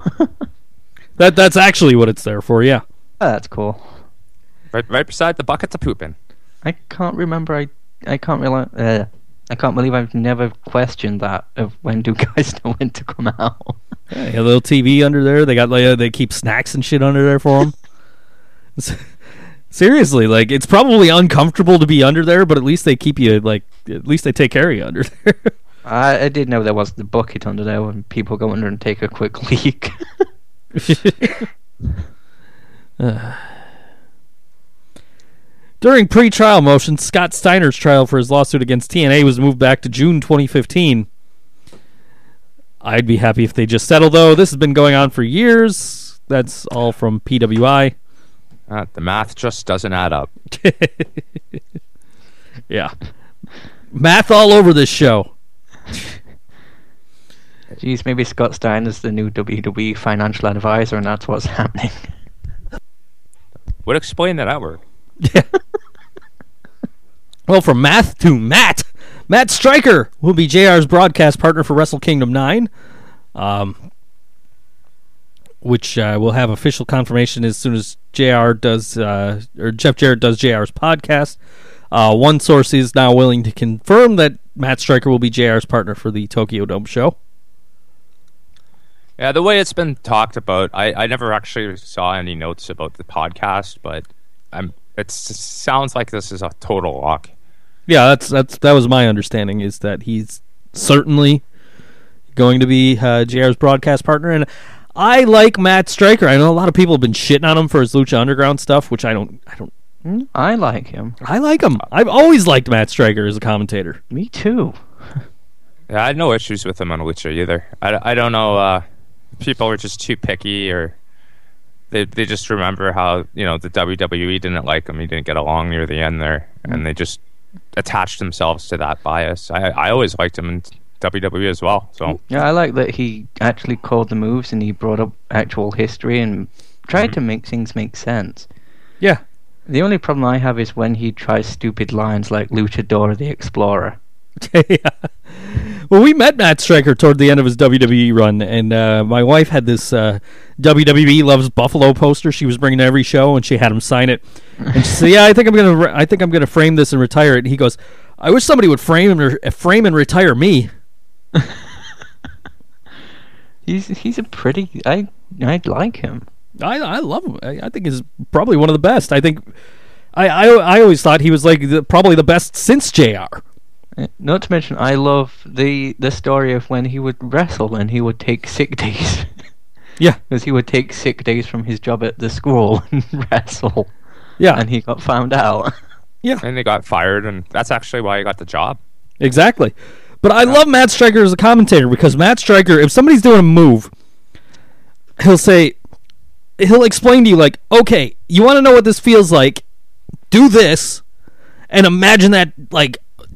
That's actually what it's there for, yeah. Oh, that's cool. Right beside the bucket to poop in. I can't remember. I can't believe I've never questioned that of when do guys know when to come out. Yeah, a little TV under there. They got they keep snacks and shit under there for them. Seriously, it's probably uncomfortable to be under there, but at least they keep you at least they take care of you under there. I did know there was the bucket under there when people go under and take a quick leak. During pre-trial motions, Scott Steiner's trial for his lawsuit against TNA was moved back to June 2015. I'd be happy if they just settle, though. This has been going on for years. That's all from PWI. The math just doesn't add up. Yeah. Math all over this show. Jeez, maybe Scott Steiner's the new WWE financial advisor, and that's what's happening. Would explain that outward. Yeah. Well, from math to Matt. Matt Stryker will be JR's broadcast partner for Wrestle Kingdom 9, which will have official confirmation as soon as JR does, or Jeff Jarrett does JR's podcast. One source is now willing to confirm that Matt Stryker will be JR's partner for the Tokyo Dome show. Yeah, the way it's been talked about, I never actually saw any notes about the podcast, but it sounds like this is a total lock. Yeah, that was my understanding, is that he's certainly going to be JR's broadcast partner, and I like Matt Stryker. I know a lot of people have been shitting on him for his Lucha Underground stuff, which I don't. I like him. I like him. I've always liked Matt Stryker as a commentator. Me too. Yeah, I had no issues with him on Lucha either. I don't know. People are just too picky, or they just remember how the WWE didn't like him. He didn't get along near the end there, and they just attached themselves to that bias. I always liked him in WWE as well. So yeah, I like that he actually called the moves and he brought up actual history and tried to make things make sense. Yeah. The only problem I have is when he tries stupid lines like Luchador the Explorer. Yeah. Well, we met Matt Stryker toward the end of his WWE run, and my wife had this WWE Loves Buffalo poster she was bringing to every show, and she had him sign it. And she said, "Yeah, I think I'm gonna frame this and retire it." And he goes, "I wish somebody would frame and retire me." He's a pretty. I like him. I love him. I think he's probably one of the best. I think I always thought he was probably the best since JR. Not to mention, I love the story of when he would wrestle and he would take sick days. Yeah. Because he would take sick days from his job at the school and wrestle. Yeah. And he got found out. Yeah. And they got fired, and that's actually why he got the job. Exactly. But I love Matt Stryker as a commentator, because Matt Stryker, if somebody's doing a move, he'll explain to you, okay, you want to know what this feels like, do this, and imagine that,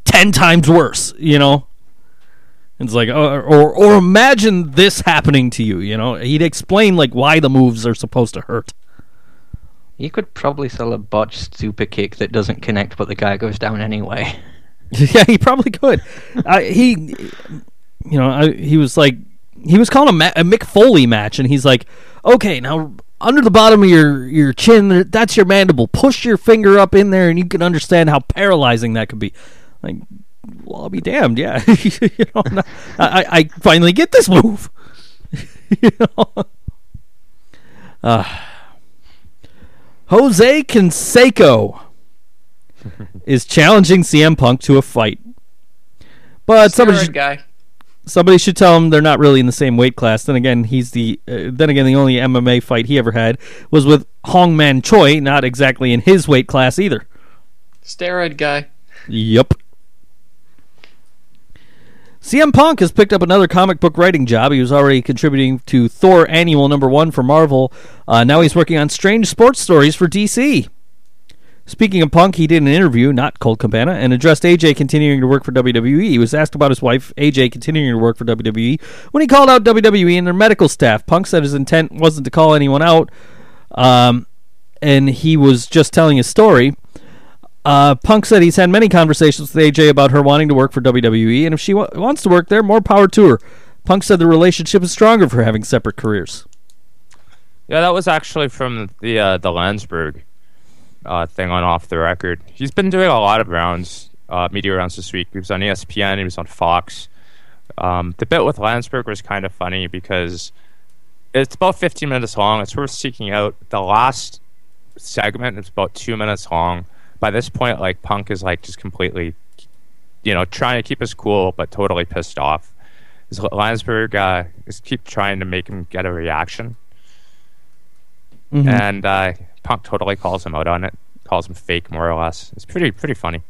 10 times worse, It's or imagine this happening to you, He'd explain why the moves are supposed to hurt. You could probably sell a botched super kick that doesn't connect, but the guy goes down anyway. Yeah, he probably could. He was calling a Mick Foley match, and he's like, "Okay, now under the bottom of your chin, that's your mandible. Push your finger up in there, and you can understand how paralyzing that could be." Well, I'll be damned, yeah. I finally get this move. Jose Canseco is challenging CM Punk to a fight. But somebody should tell him they're not really in the same weight class. Then again, the only MMA fight he ever had was with Hong Man Choi, not exactly in his weight class either. Steroid guy. Yep. CM Punk has picked up another comic book writing job. He was already contributing to Thor Annual #1 for Marvel. Now he's working on Strange Sports Stories for DC. Speaking of Punk, he did an interview, not Colt Cabana, and addressed AJ continuing to work for WWE. He was asked about his wife, AJ, continuing to work for WWE, when he called out WWE and their medical staff. Punk said his intent wasn't to call anyone out, and he was just telling his story. Punk said he's had many conversations with AJ about her wanting to work for WWE, and if she wants to work there, more power to her. Punk said the relationship is stronger for having separate careers. Yeah, that was actually from the Landsberg thing on Off the Record. He's been doing a lot of rounds, media rounds this week. He was on ESPN. He was on Fox. The bit with Landsberg was kind of funny because it's about 15 minutes long. It's worth seeking out. The last segment is about 2 minutes long. By this point, like, Punk is like just completely, you know, trying to keep us cool but totally pissed off. Landsberg is keep trying to make him get a reaction. Mm-hmm. And Punk totally calls him out on it, calls him fake more or less. It's pretty funny.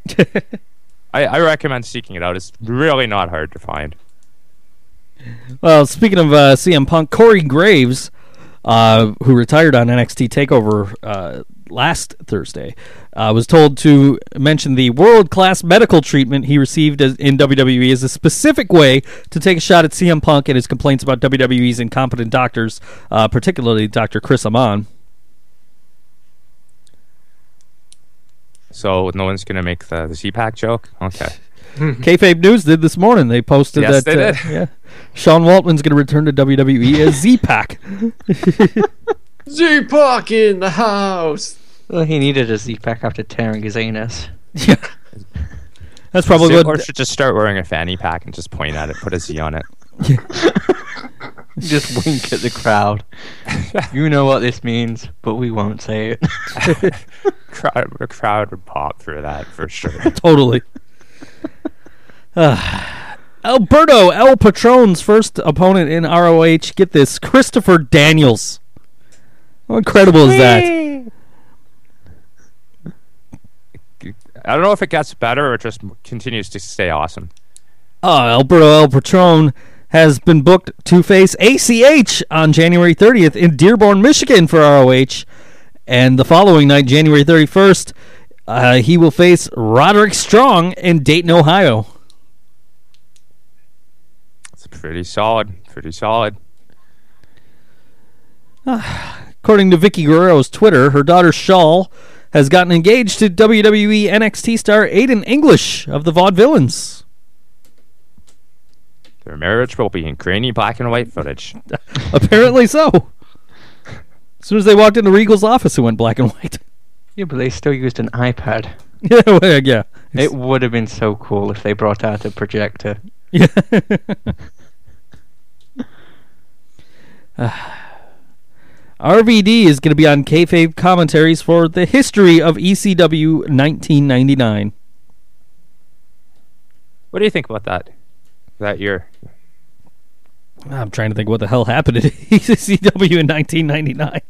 I recommend seeking it out. It's really not hard to find. Well, speaking of CM Punk, Corey Graves, who retired on NXT TakeOver last Thursday, was told to mention the world-class medical treatment he received in WWE as a specific way to take a shot at CM Punk and his complaints about WWE's incompetent doctors, particularly Dr. Chris Amon. So no one's going to make the Z-Pack joke? Okay. Kayfabe News did this morning. They posted that yeah, Sean Waltman's going to return to WWE as Z-Pack. Z-Pack in the house. Well, he needed a Z-Pack after tearing his anus. Yeah. That's probably good. Or should just start wearing a fanny pack and just point at it, put a Z on it. Yeah. Just wink at the crowd. You know what this means, but we won't say it. The crowd would pop for that, for sure. Totally. Alberto El Patron's first opponent in ROH, get this, Christopher Daniels. How incredible is that? I don't know if it gets better or just continues to stay awesome. Alberto El Patron has been booked to face ACH on January 30th in Dearborn, Michigan for ROH. And the following night, January 31st, he will face Roderick Strong in Dayton, Ohio. It's pretty solid. Pretty solid. According to Vicky Guerrero's Twitter, her daughter Shawl has gotten engaged to WWE NXT star Aiden English of the Vaudevillains. Their marriage will be in grainy black and white footage. Apparently so. As soon as they walked into Regal's office, it went black and white. Yeah, but they still used an iPad. Yeah. It would have been so cool if they brought out a projector. Yeah. RVD is going to be on Kayfabe commentaries for the history of ECW 1999. What do you think about that year? I'm trying to think what the hell happened at ECW in 1999.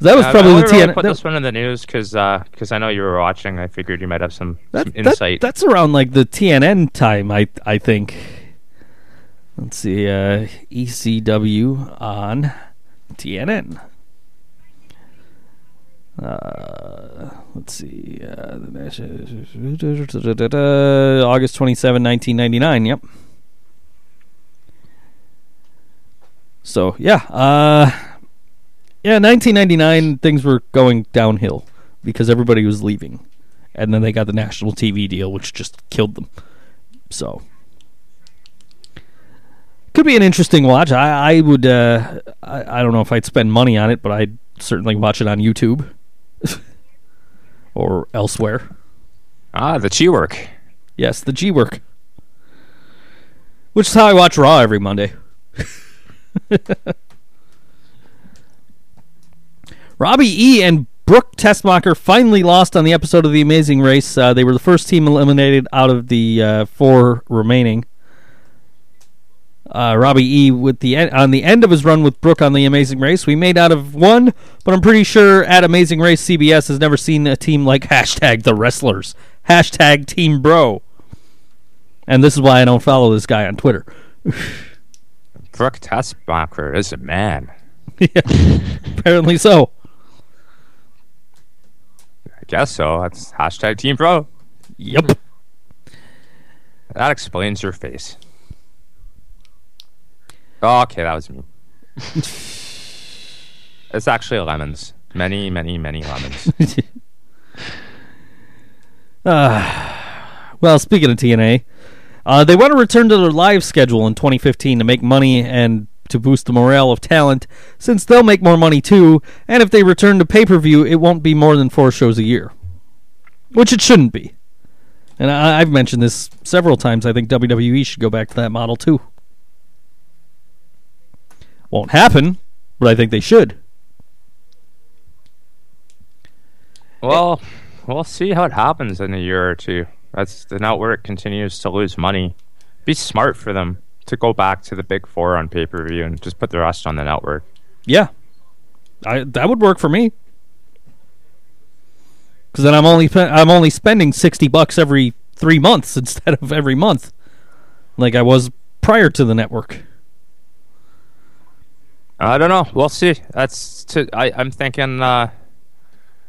That was probably the TNA. I really put this one in the news because I know you were watching. I figured you might have some insight. That's around like the TNN time, I think. Let's see, ECW on TNN. Let's see. August 27, 1999. Yep. So, yeah. 1999, things were going downhill because everybody was leaving. And then they got the national TV deal, which just killed them. So, could be an interesting watch. I would, I don't know if I'd spend money on it, but I'd certainly watch it on YouTube. Or elsewhere. The G-Work. Yes, the G-Work. Which is how I watch Raw every Monday. Robbie E and Brooke Tessmacher finally lost on the episode of The Amazing Race. They were the first team eliminated out of the four remaining. Robbie E on the end of his run with Brooke on The Amazing Race. We made out of one, but I'm pretty sure at Amazing Race CBS has never seen a team like #TheWrestlers, #TeamBro. And this is why I don't follow this guy on Twitter. Brooke Tessmacher is a man. Yeah, apparently so. I guess so. That's #TeamBro. Yep. That explains your face. Oh, okay, that was me. It's actually lemons. Many, many, many lemons. Well, speaking of TNA, they want to return to their live schedule in 2015 to make money and to boost the morale of talent, since they'll make more money too, and if they return to pay-per-view, it won't be more than 4 shows a year. Which it shouldn't be. And I've mentioned this several times. I think WWE should go back to that model too. Won't happen, but I think they should. Well, we'll see how it happens in a year or two. That's the network continues to lose money. Be smart for them to go back to the big 4 on pay-per-view and just put the rest on the network. Yeah. That would work for me. Because then I'm only spending $60 every 3 months instead of every month, like I was prior to the network. I don't know. We'll see. I'm thinking,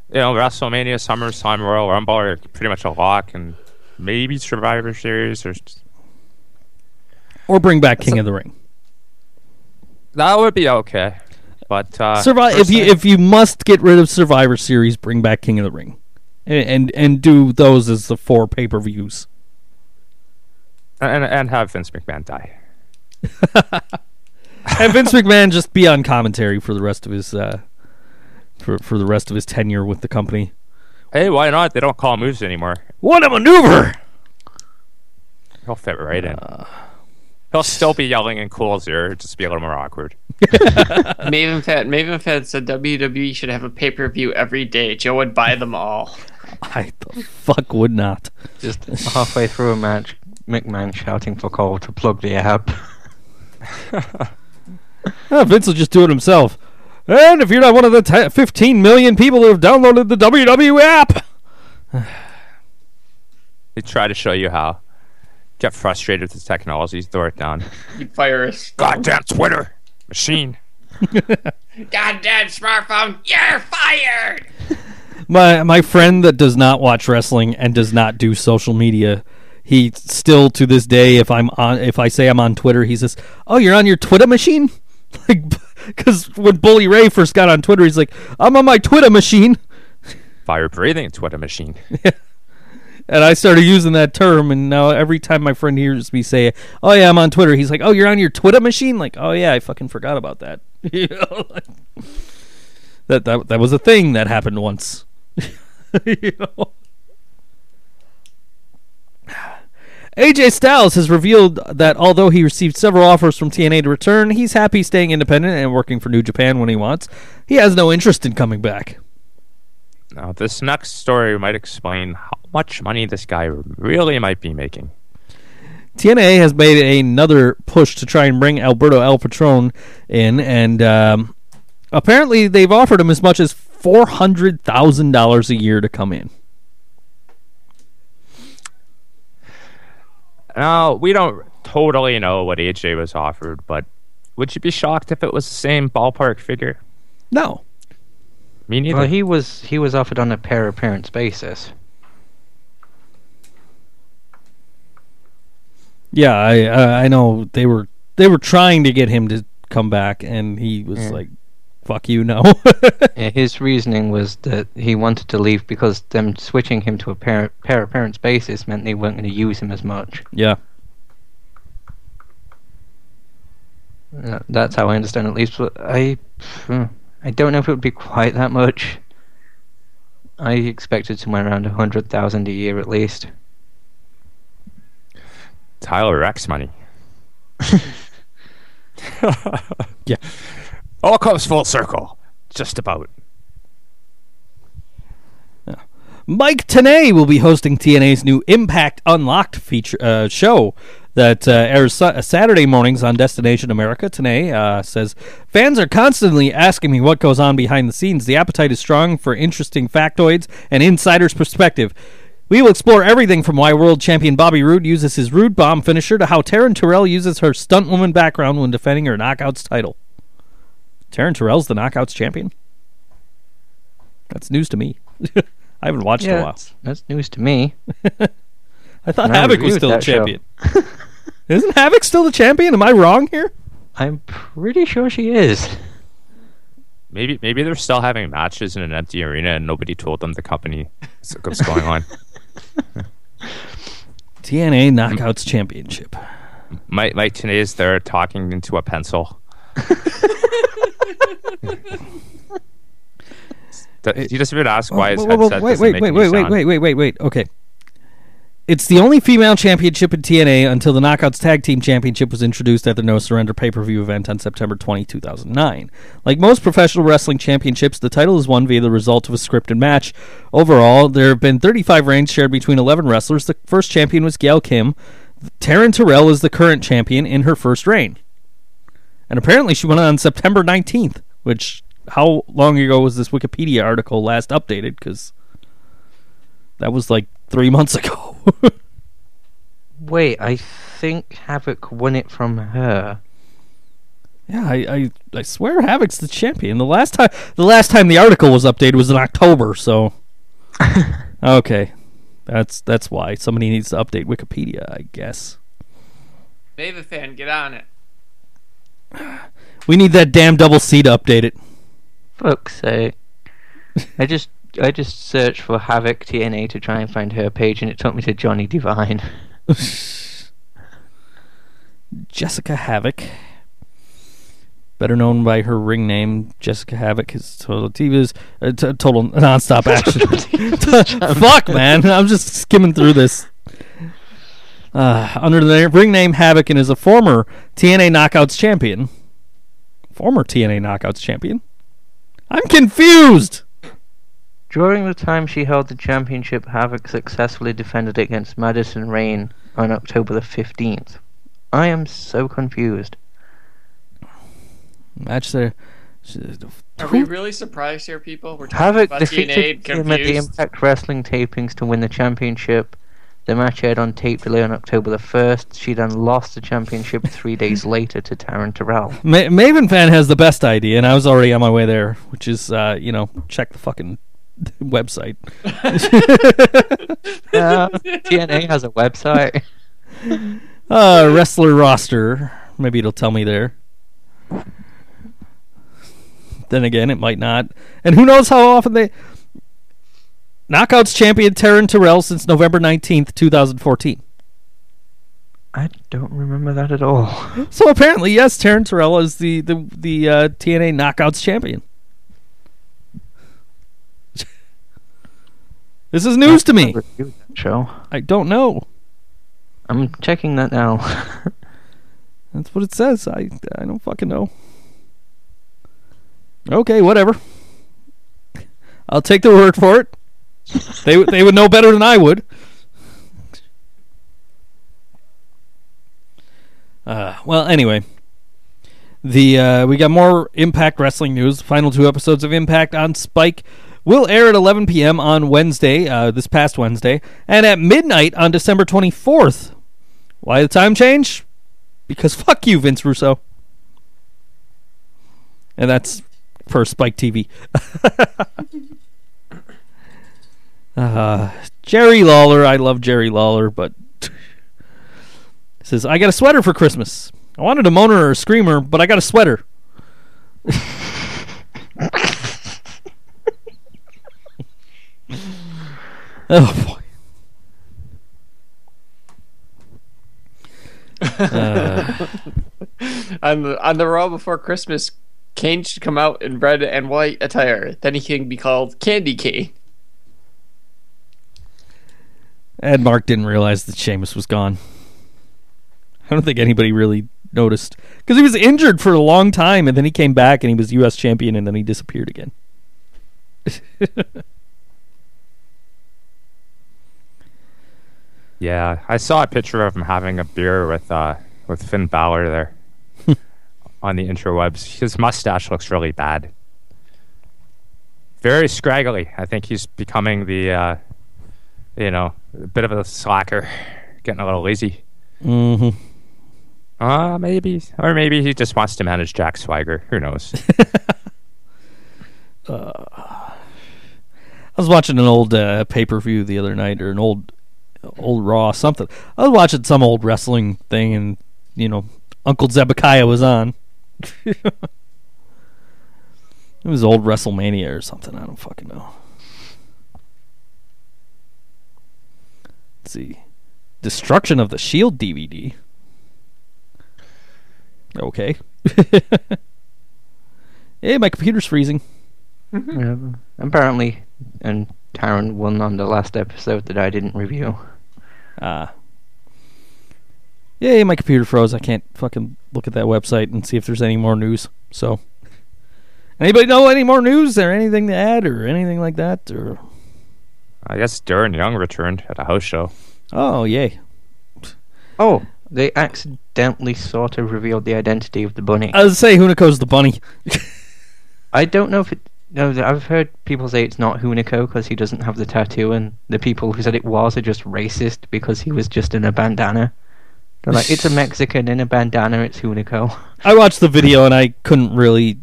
WrestleMania, SummerSlam, Royal Rumble are pretty much a lock, and maybe Survivor Series or bring back King of the Ring. That would be okay, but if you must get rid of Survivor Series, bring back King of the Ring. And do those as the 4 pay-per-views. And have Vince McMahon die. Have Vince McMahon just be on commentary for the rest of his for the rest of his tenure with the company. Hey, why not? They don't call moves anymore. What a maneuver! He'll fit right in. He'll still be yelling in Cool's ear, just be a little more awkward. Maven Fett said WWE should have a pay-per-view every day. Joe would buy them all. I the fuck would not. Just halfway through a match, McMahon shouting for Cole to plug the app. Vince will just do it himself. And if you're not one of the 15 million people who have downloaded the WWE app... They try to show you how. Get frustrated with the technology, throw it down. You fire a goddamn Twitter machine. Goddamn smartphone, you're fired. My friend that does not watch wrestling and does not do social media, he still to this day, if I say I'm on Twitter, he says, "Oh, you're on your Twitter machine?" Like, because when Bully Ray first got on Twitter, he's like, "I'm on my Twitter machine." Fire breathing Twitter machine. And I started using that term, and now every time my friend hears me say, "Oh yeah, I'm on Twitter," he's like, "Oh, you're on your Twitter machine?" Like, "Oh yeah, I fucking forgot about that." You know, like, that was a thing that happened once. You know? AJ Styles has revealed that although he received several offers from TNA to return, he's happy staying independent and working for New Japan when he wants. He has no interest in coming back. Now, this next story might explain how much money this guy really might be making. TNA has made another push to try and bring Alberto El Patron in, and apparently they've offered him as much as $400,000 a year to come in. Now, we don't totally know what AJ was offered, but would you be shocked if it was the same ballpark figure? No. Me neither. Well, he was offered on a per appearance basis. Yeah, I know they were trying to get him to come back, and he was like, "Fuck you, no." Yeah, his reasoning was that he wanted to leave because them switching him to a per appearance basis meant they weren't going to use him as much. Yeah. That's how I understand, at least. But I don't know if it would be quite that much. I expected somewhere around $100,000 a year at least. Tyler Rex money. Yeah. All comes full circle. Just about. Yeah. Mike Tenay will be hosting TNA's new Impact Unlocked feature show that airs Saturday mornings on Destination America. Tenay says, "Fans are constantly asking me what goes on behind the scenes. The appetite is strong for interesting factoids and insider's perspective. We will explore everything from why world champion Bobby Roode uses his Roode Bomb finisher to how Taryn Terrell uses her stuntwoman background when defending her Knockouts title." Taryn Terrell's the Knockouts champion? That's news to me. I haven't watched in a while. That's news to me. I thought Havoc was still the champion. Isn't Havoc still the champion? Am I wrong here? I'm pretty sure she is. Maybe they're still having matches in an empty arena and nobody told them the company what's going on. TNA Knockouts Championship. Mike Tenay is there talking into a pencil. You just even ask why his headset doesn't make any sound. Wait. Okay. It's the only female championship in TNA until the Knockouts Tag Team Championship was introduced at the No Surrender pay-per-view event on September 20, 2009. Like most professional wrestling championships, the title is won via the result of a scripted match. Overall, there have been 35 reigns shared between 11 wrestlers. The first champion was Gail Kim. Taryn Terrell is the current champion in her first reign. And apparently she went on September 19th, which, how long ago was this Wikipedia article last updated? Because that was like 3 months ago. Wait, I think Havoc won it from her. Yeah, I swear Havoc's the champion. The last time the article was updated was in October, so okay. That's why somebody needs to update Wikipedia, I guess. Beva fan, get on it. We need that damn double C to update it. Fuck's sake. I just searched for Havoc TNA to try and find her page, and it took me to Johnny Divine. Jessica Havoc, better known by her ring name, Jessica Havoc, is Total Divas, Total Nonstop Action. Fuck, man, I'm just skimming through this. Under the ring name Havoc, and is a former TNA Knockouts champion. Former TNA Knockouts champion? I'm confused! During the time she held the championship, Havoc successfully defended it against Madison Rayne on October the 15th. I am so confused. Match there. Are we really surprised here, people? We're talking Havoc about defeated him at the Impact Wrestling tapings to win the championship. The match aired on tape delay on October the 1st. She then lost the championship 3 days later to Taryn Terrell. Maven fan has the best idea, and I was already on my way there, which is, check the fucking website. TNA has a website. Wrestler roster. Maybe it'll tell me there. Then again, it might not. And who knows how often they... Knockouts champion Taryn Terrell since November 19th, 2014. I don't remember that at all. So apparently, yes, Taryn Terrell is the TNA Knockouts champion. This is news to me. Show. I don't know. I'm checking that now. That's what it says. I don't fucking know. Okay, whatever. I'll take their word for it. They would know better than I would. Well, anyway. We got more Impact Wrestling news. The final two episodes of Impact on Spike will air at 11 p.m. on Wednesday, this past Wednesday, and at midnight on December 24th. Why the time change? Because fuck you, Vince Russo. And that's for Spike TV. Jerry Lawler, I love Jerry Lawler, but says, I got a sweater for Christmas. I wanted a moaner or a screamer, but I got a sweater. Oh boy. On the Raw before Christmas, Kane should come out in red and white attire. Then he can be called Candy Kane. And Mark didn't realize that Sheamus was gone. I don't think anybody really noticed, because he was injured for a long time, and then he came back and he was U.S. champion, and then he disappeared again. Yeah, I saw a picture of him having a beer with Finn Balor there on the interwebs. His mustache looks really bad. Very scraggly. I think he's becoming a bit of a slacker, getting a little lazy. Mm-hmm. Maybe. Or maybe he just wants to manage Jack Swagger. Who knows? I was watching an old pay-per-view the other night, or an old Raw something. I was watching some old wrestling thing, and Uncle Zebekiah was on. It was old WrestleMania or something, I don't fucking know. Let's see. Destruction of the Shield DVD. Okay. Hey, my computer's freezing. Mm-hmm. Apparently, and Taron won on the last episode that I didn't review. Yay, my computer froze. I can't fucking look at that website and see if there's any more news. So, anybody know any more news or anything to add or anything like that? Or I guess Darren Young returned at a house show. Oh, yay. Oh, they accidentally sort of revealed the identity of the bunny. I was going to say Hunico's the bunny. I don't know if it... No, I've heard people say it's not Hunico because he doesn't have the tattoo, and the people who said it was are just racist because he was just in a bandana. They're like, it's a Mexican in a bandana, it's Hunico. I watched the video and I couldn't really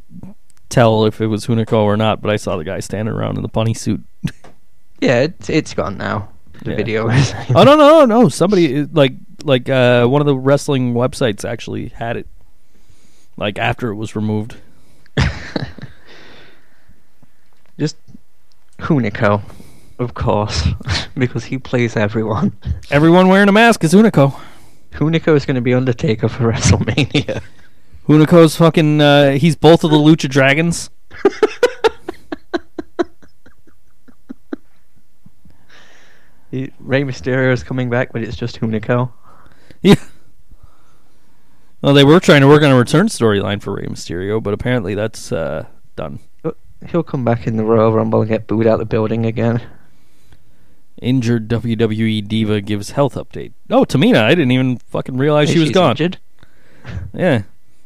tell if it was Hunico or not, but I saw the guy standing around in the bunny suit. Yeah, it's gone now. The video is... Oh, no. Somebody, like one of the wrestling websites actually had it, like, after it was removed. Just Hunico, of course, because he plays everyone. Everyone wearing a mask is Hunico. Hunico is going to be Undertaker for WrestleMania. Hunico's fucking... he's both of the Lucha Dragons. Rey Mysterio is coming back, but it's just Hunico. Yeah. Well, they were trying to work on a return storyline for Rey Mysterio, but apparently that's done. He'll come back in the Royal Rumble and get booed out the building again. Injured WWE diva gives health update. Oh, Tamina. I didn't even fucking realize she was gone. Injured? Yeah.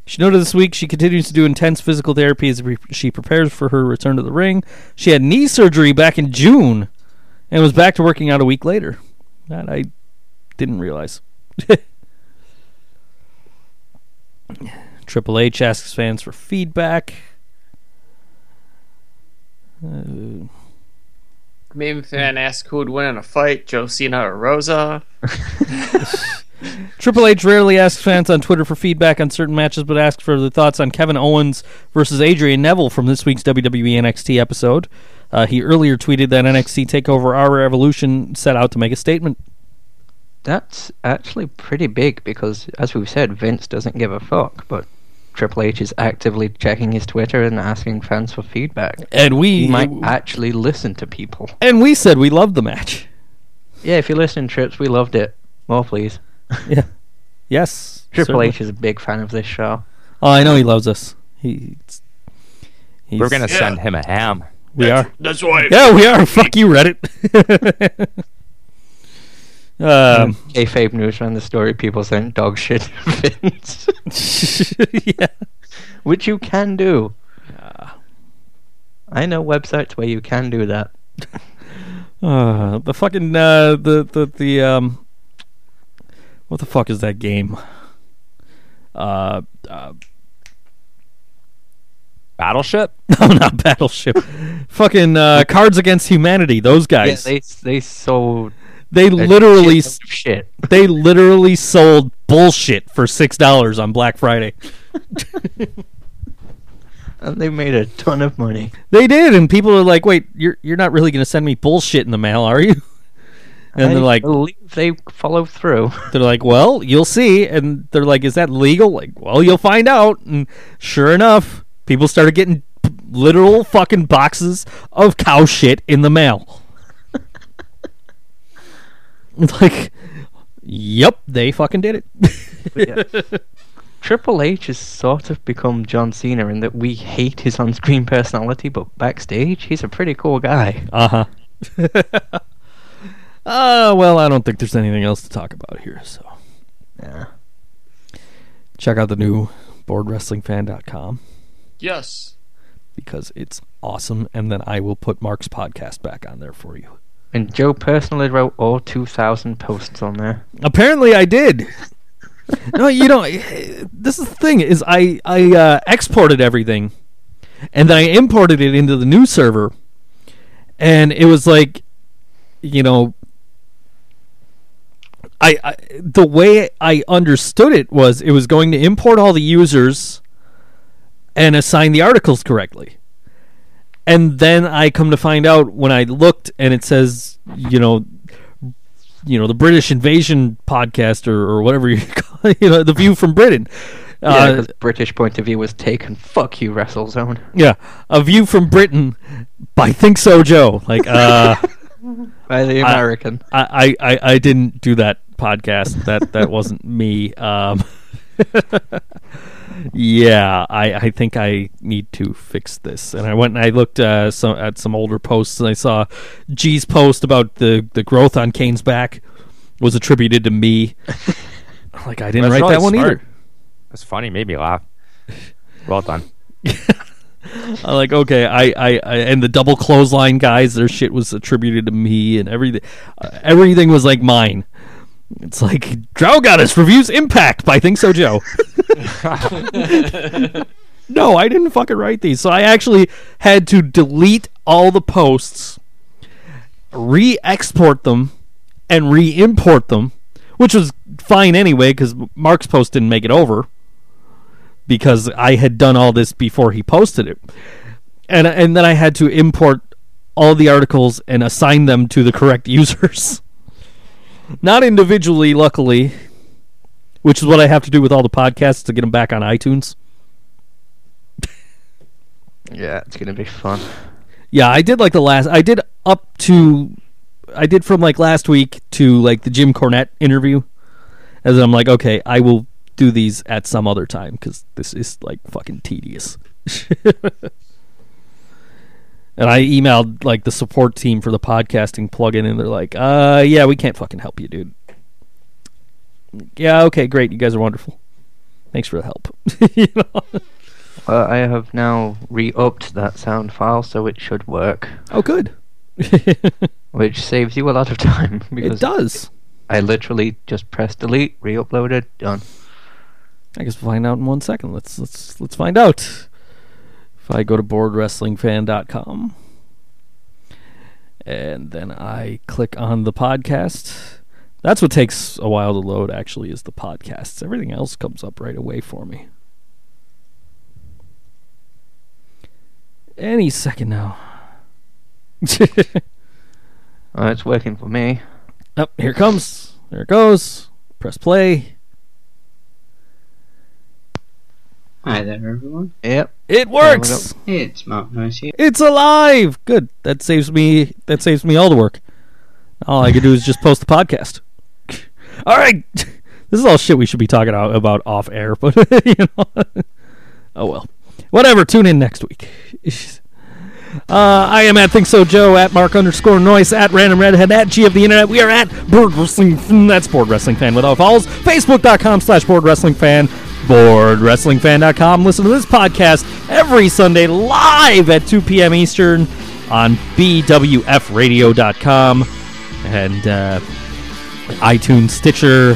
She noted this week she continues to do intense physical therapy as she prepares for her return to the ring. She had knee surgery back in June and was back to working out a week later. That I didn't realize. Triple H asks fans for feedback. Main fan asks who would win in a fight, John Cena or Rosa. Triple H rarely asks fans on Twitter for feedback on certain matches, but asks for their thoughts on Kevin Owens versus Adrian Neville from this week's WWE NXT episode. He earlier tweeted that NXT TakeOver Our Evolution set out to make a statement. That's actually pretty big because, as we've said, Vince doesn't give a fuck, but Triple H is actively checking his Twitter and asking fans for feedback. And we... He might actually listen to people. And we said we loved the match. Yeah, if you're listening, Trips, we loved it. More, please. Yeah. Yes. Triple certainly. H is a big fan of this show. Oh, I know he loves us. We're going to send him a ham. We are. That's why... Yeah, we are. Fuck you, Reddit. Kayfabe news around the story, people sent dog shit to Vince. Yeah. Which you can do. I know websites where you can do that. The fucking what the fuck is that game? Battleship? No, not Battleship. Fucking Cards Against Humanity, those guys. Yeah, they sold... They literally sold bullshit for $6 on Black Friday. And they made a ton of money. They did, and people are like, "Wait, you're not really going to send me bullshit in the mail, are you?" And they're like, "They follow through." They're like, "Well, you'll see." And they're like, "Is that legal?" Like, "Well, you'll find out." And sure enough, people started getting literal fucking boxes of cow shit in the mail. It's like, yep, they fucking did it. Yeah. Triple H has sort of become John Cena in that we hate his on-screen personality, but backstage, he's a pretty cool guy. Uh-huh. Well, I don't think there's anything else to talk about here, so... Yeah. Check out the new BoredWrestlingFan.com. Yes. Because it's awesome, and then I will put Mark's podcast back on there for you. And Joe personally wrote all 2,000 posts on there. Apparently I did. No, you don't. This is the thing, is I exported everything, and then I imported it into the new server, and it was like, you know, I the way I understood it was going to import all the users and assign the articles correctly. And then I come to find out when I looked, and it says, you know, the British Invasion podcast or whatever you call it, you know, the View from Britain. Because the British point of view was taken. Fuck you, WrestleZone. Yeah, a view from Britain by Think So Joe. Like, by the American. I didn't do that podcast. That wasn't me. Yeah, I think I need to fix this. And I went and I looked at some older posts, and I saw G's post about the growth on Kane's back was attributed to me. Like, I didn't write that one either. That's funny. Made me laugh. Well done. I'm like, okay, I and the double clothesline guys, their shit was attributed to me, and everything was like mine. It's like, Drow Goddess reviews Impact by Think So Joe. No, I didn't fucking write these. So I actually had to delete all the posts, re-export them, and re-import them, which was fine anyway because Mark's post didn't make it over because I had done all this before he posted it. And then I had to import all the articles and assign them to the correct users. Not individually, luckily, which is what I have to do with all the podcasts to get them back on iTunes. Yeah, it's going to be fun. Yeah, I did like I did from like last week to like the Jim Cornette interview. And then I'm like, okay, I will do these at some other time because this is like fucking tedious. And I emailed like the support team for the podcasting plugin, and they're like, yeah, we can't fucking help you, dude. Yeah, okay, great. You guys are wonderful. Thanks for the help. You know? Well, I have now re-upped that sound file, so it should work. Oh, good. Which saves you a lot of time. It does. I literally just pressed delete, re-uploaded, done. I guess we'll find out in 1 second. Let's find out. I go to boardwrestlingfan.com and then I click on the podcast. That's what takes a while to load, actually, is the podcasts. Everything else comes up right away for me. Any second now. It's working for me. Oh, here it comes. There it goes. Press play. Hi there, everyone. Yep, it works. It's Mark Nice here. It's alive. Good. That saves me all the work. All I could do is just post the podcast. All right, this is all shit we should be talking about off air, but you know. Oh well, whatever. Tune in next week. I am at Think So Joe, at Mark_Noyce, at Random Redhead, at G of the Internet. We are at Board Wrestling. That's Board Wrestling Fan with all follows. Facebook.com/Board Wrestling Fan. BoardWrestlingFan.com. Listen to this podcast every Sunday live at 2 p.m. Eastern on BWFradio.com and iTunes, Stitcher,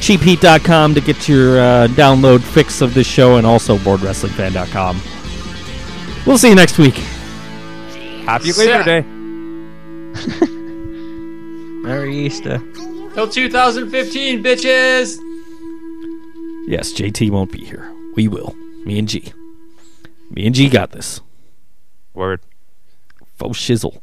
CheapHeat.com to get your download fix of this show, and also BoardWrestlingFan.com. We'll see you next week. Happy Labor Day. Merry Easter. Till 2015, bitches. Yes, JT won't be here. We will. Me and G. Me and G got this. Word. Faux shizzle.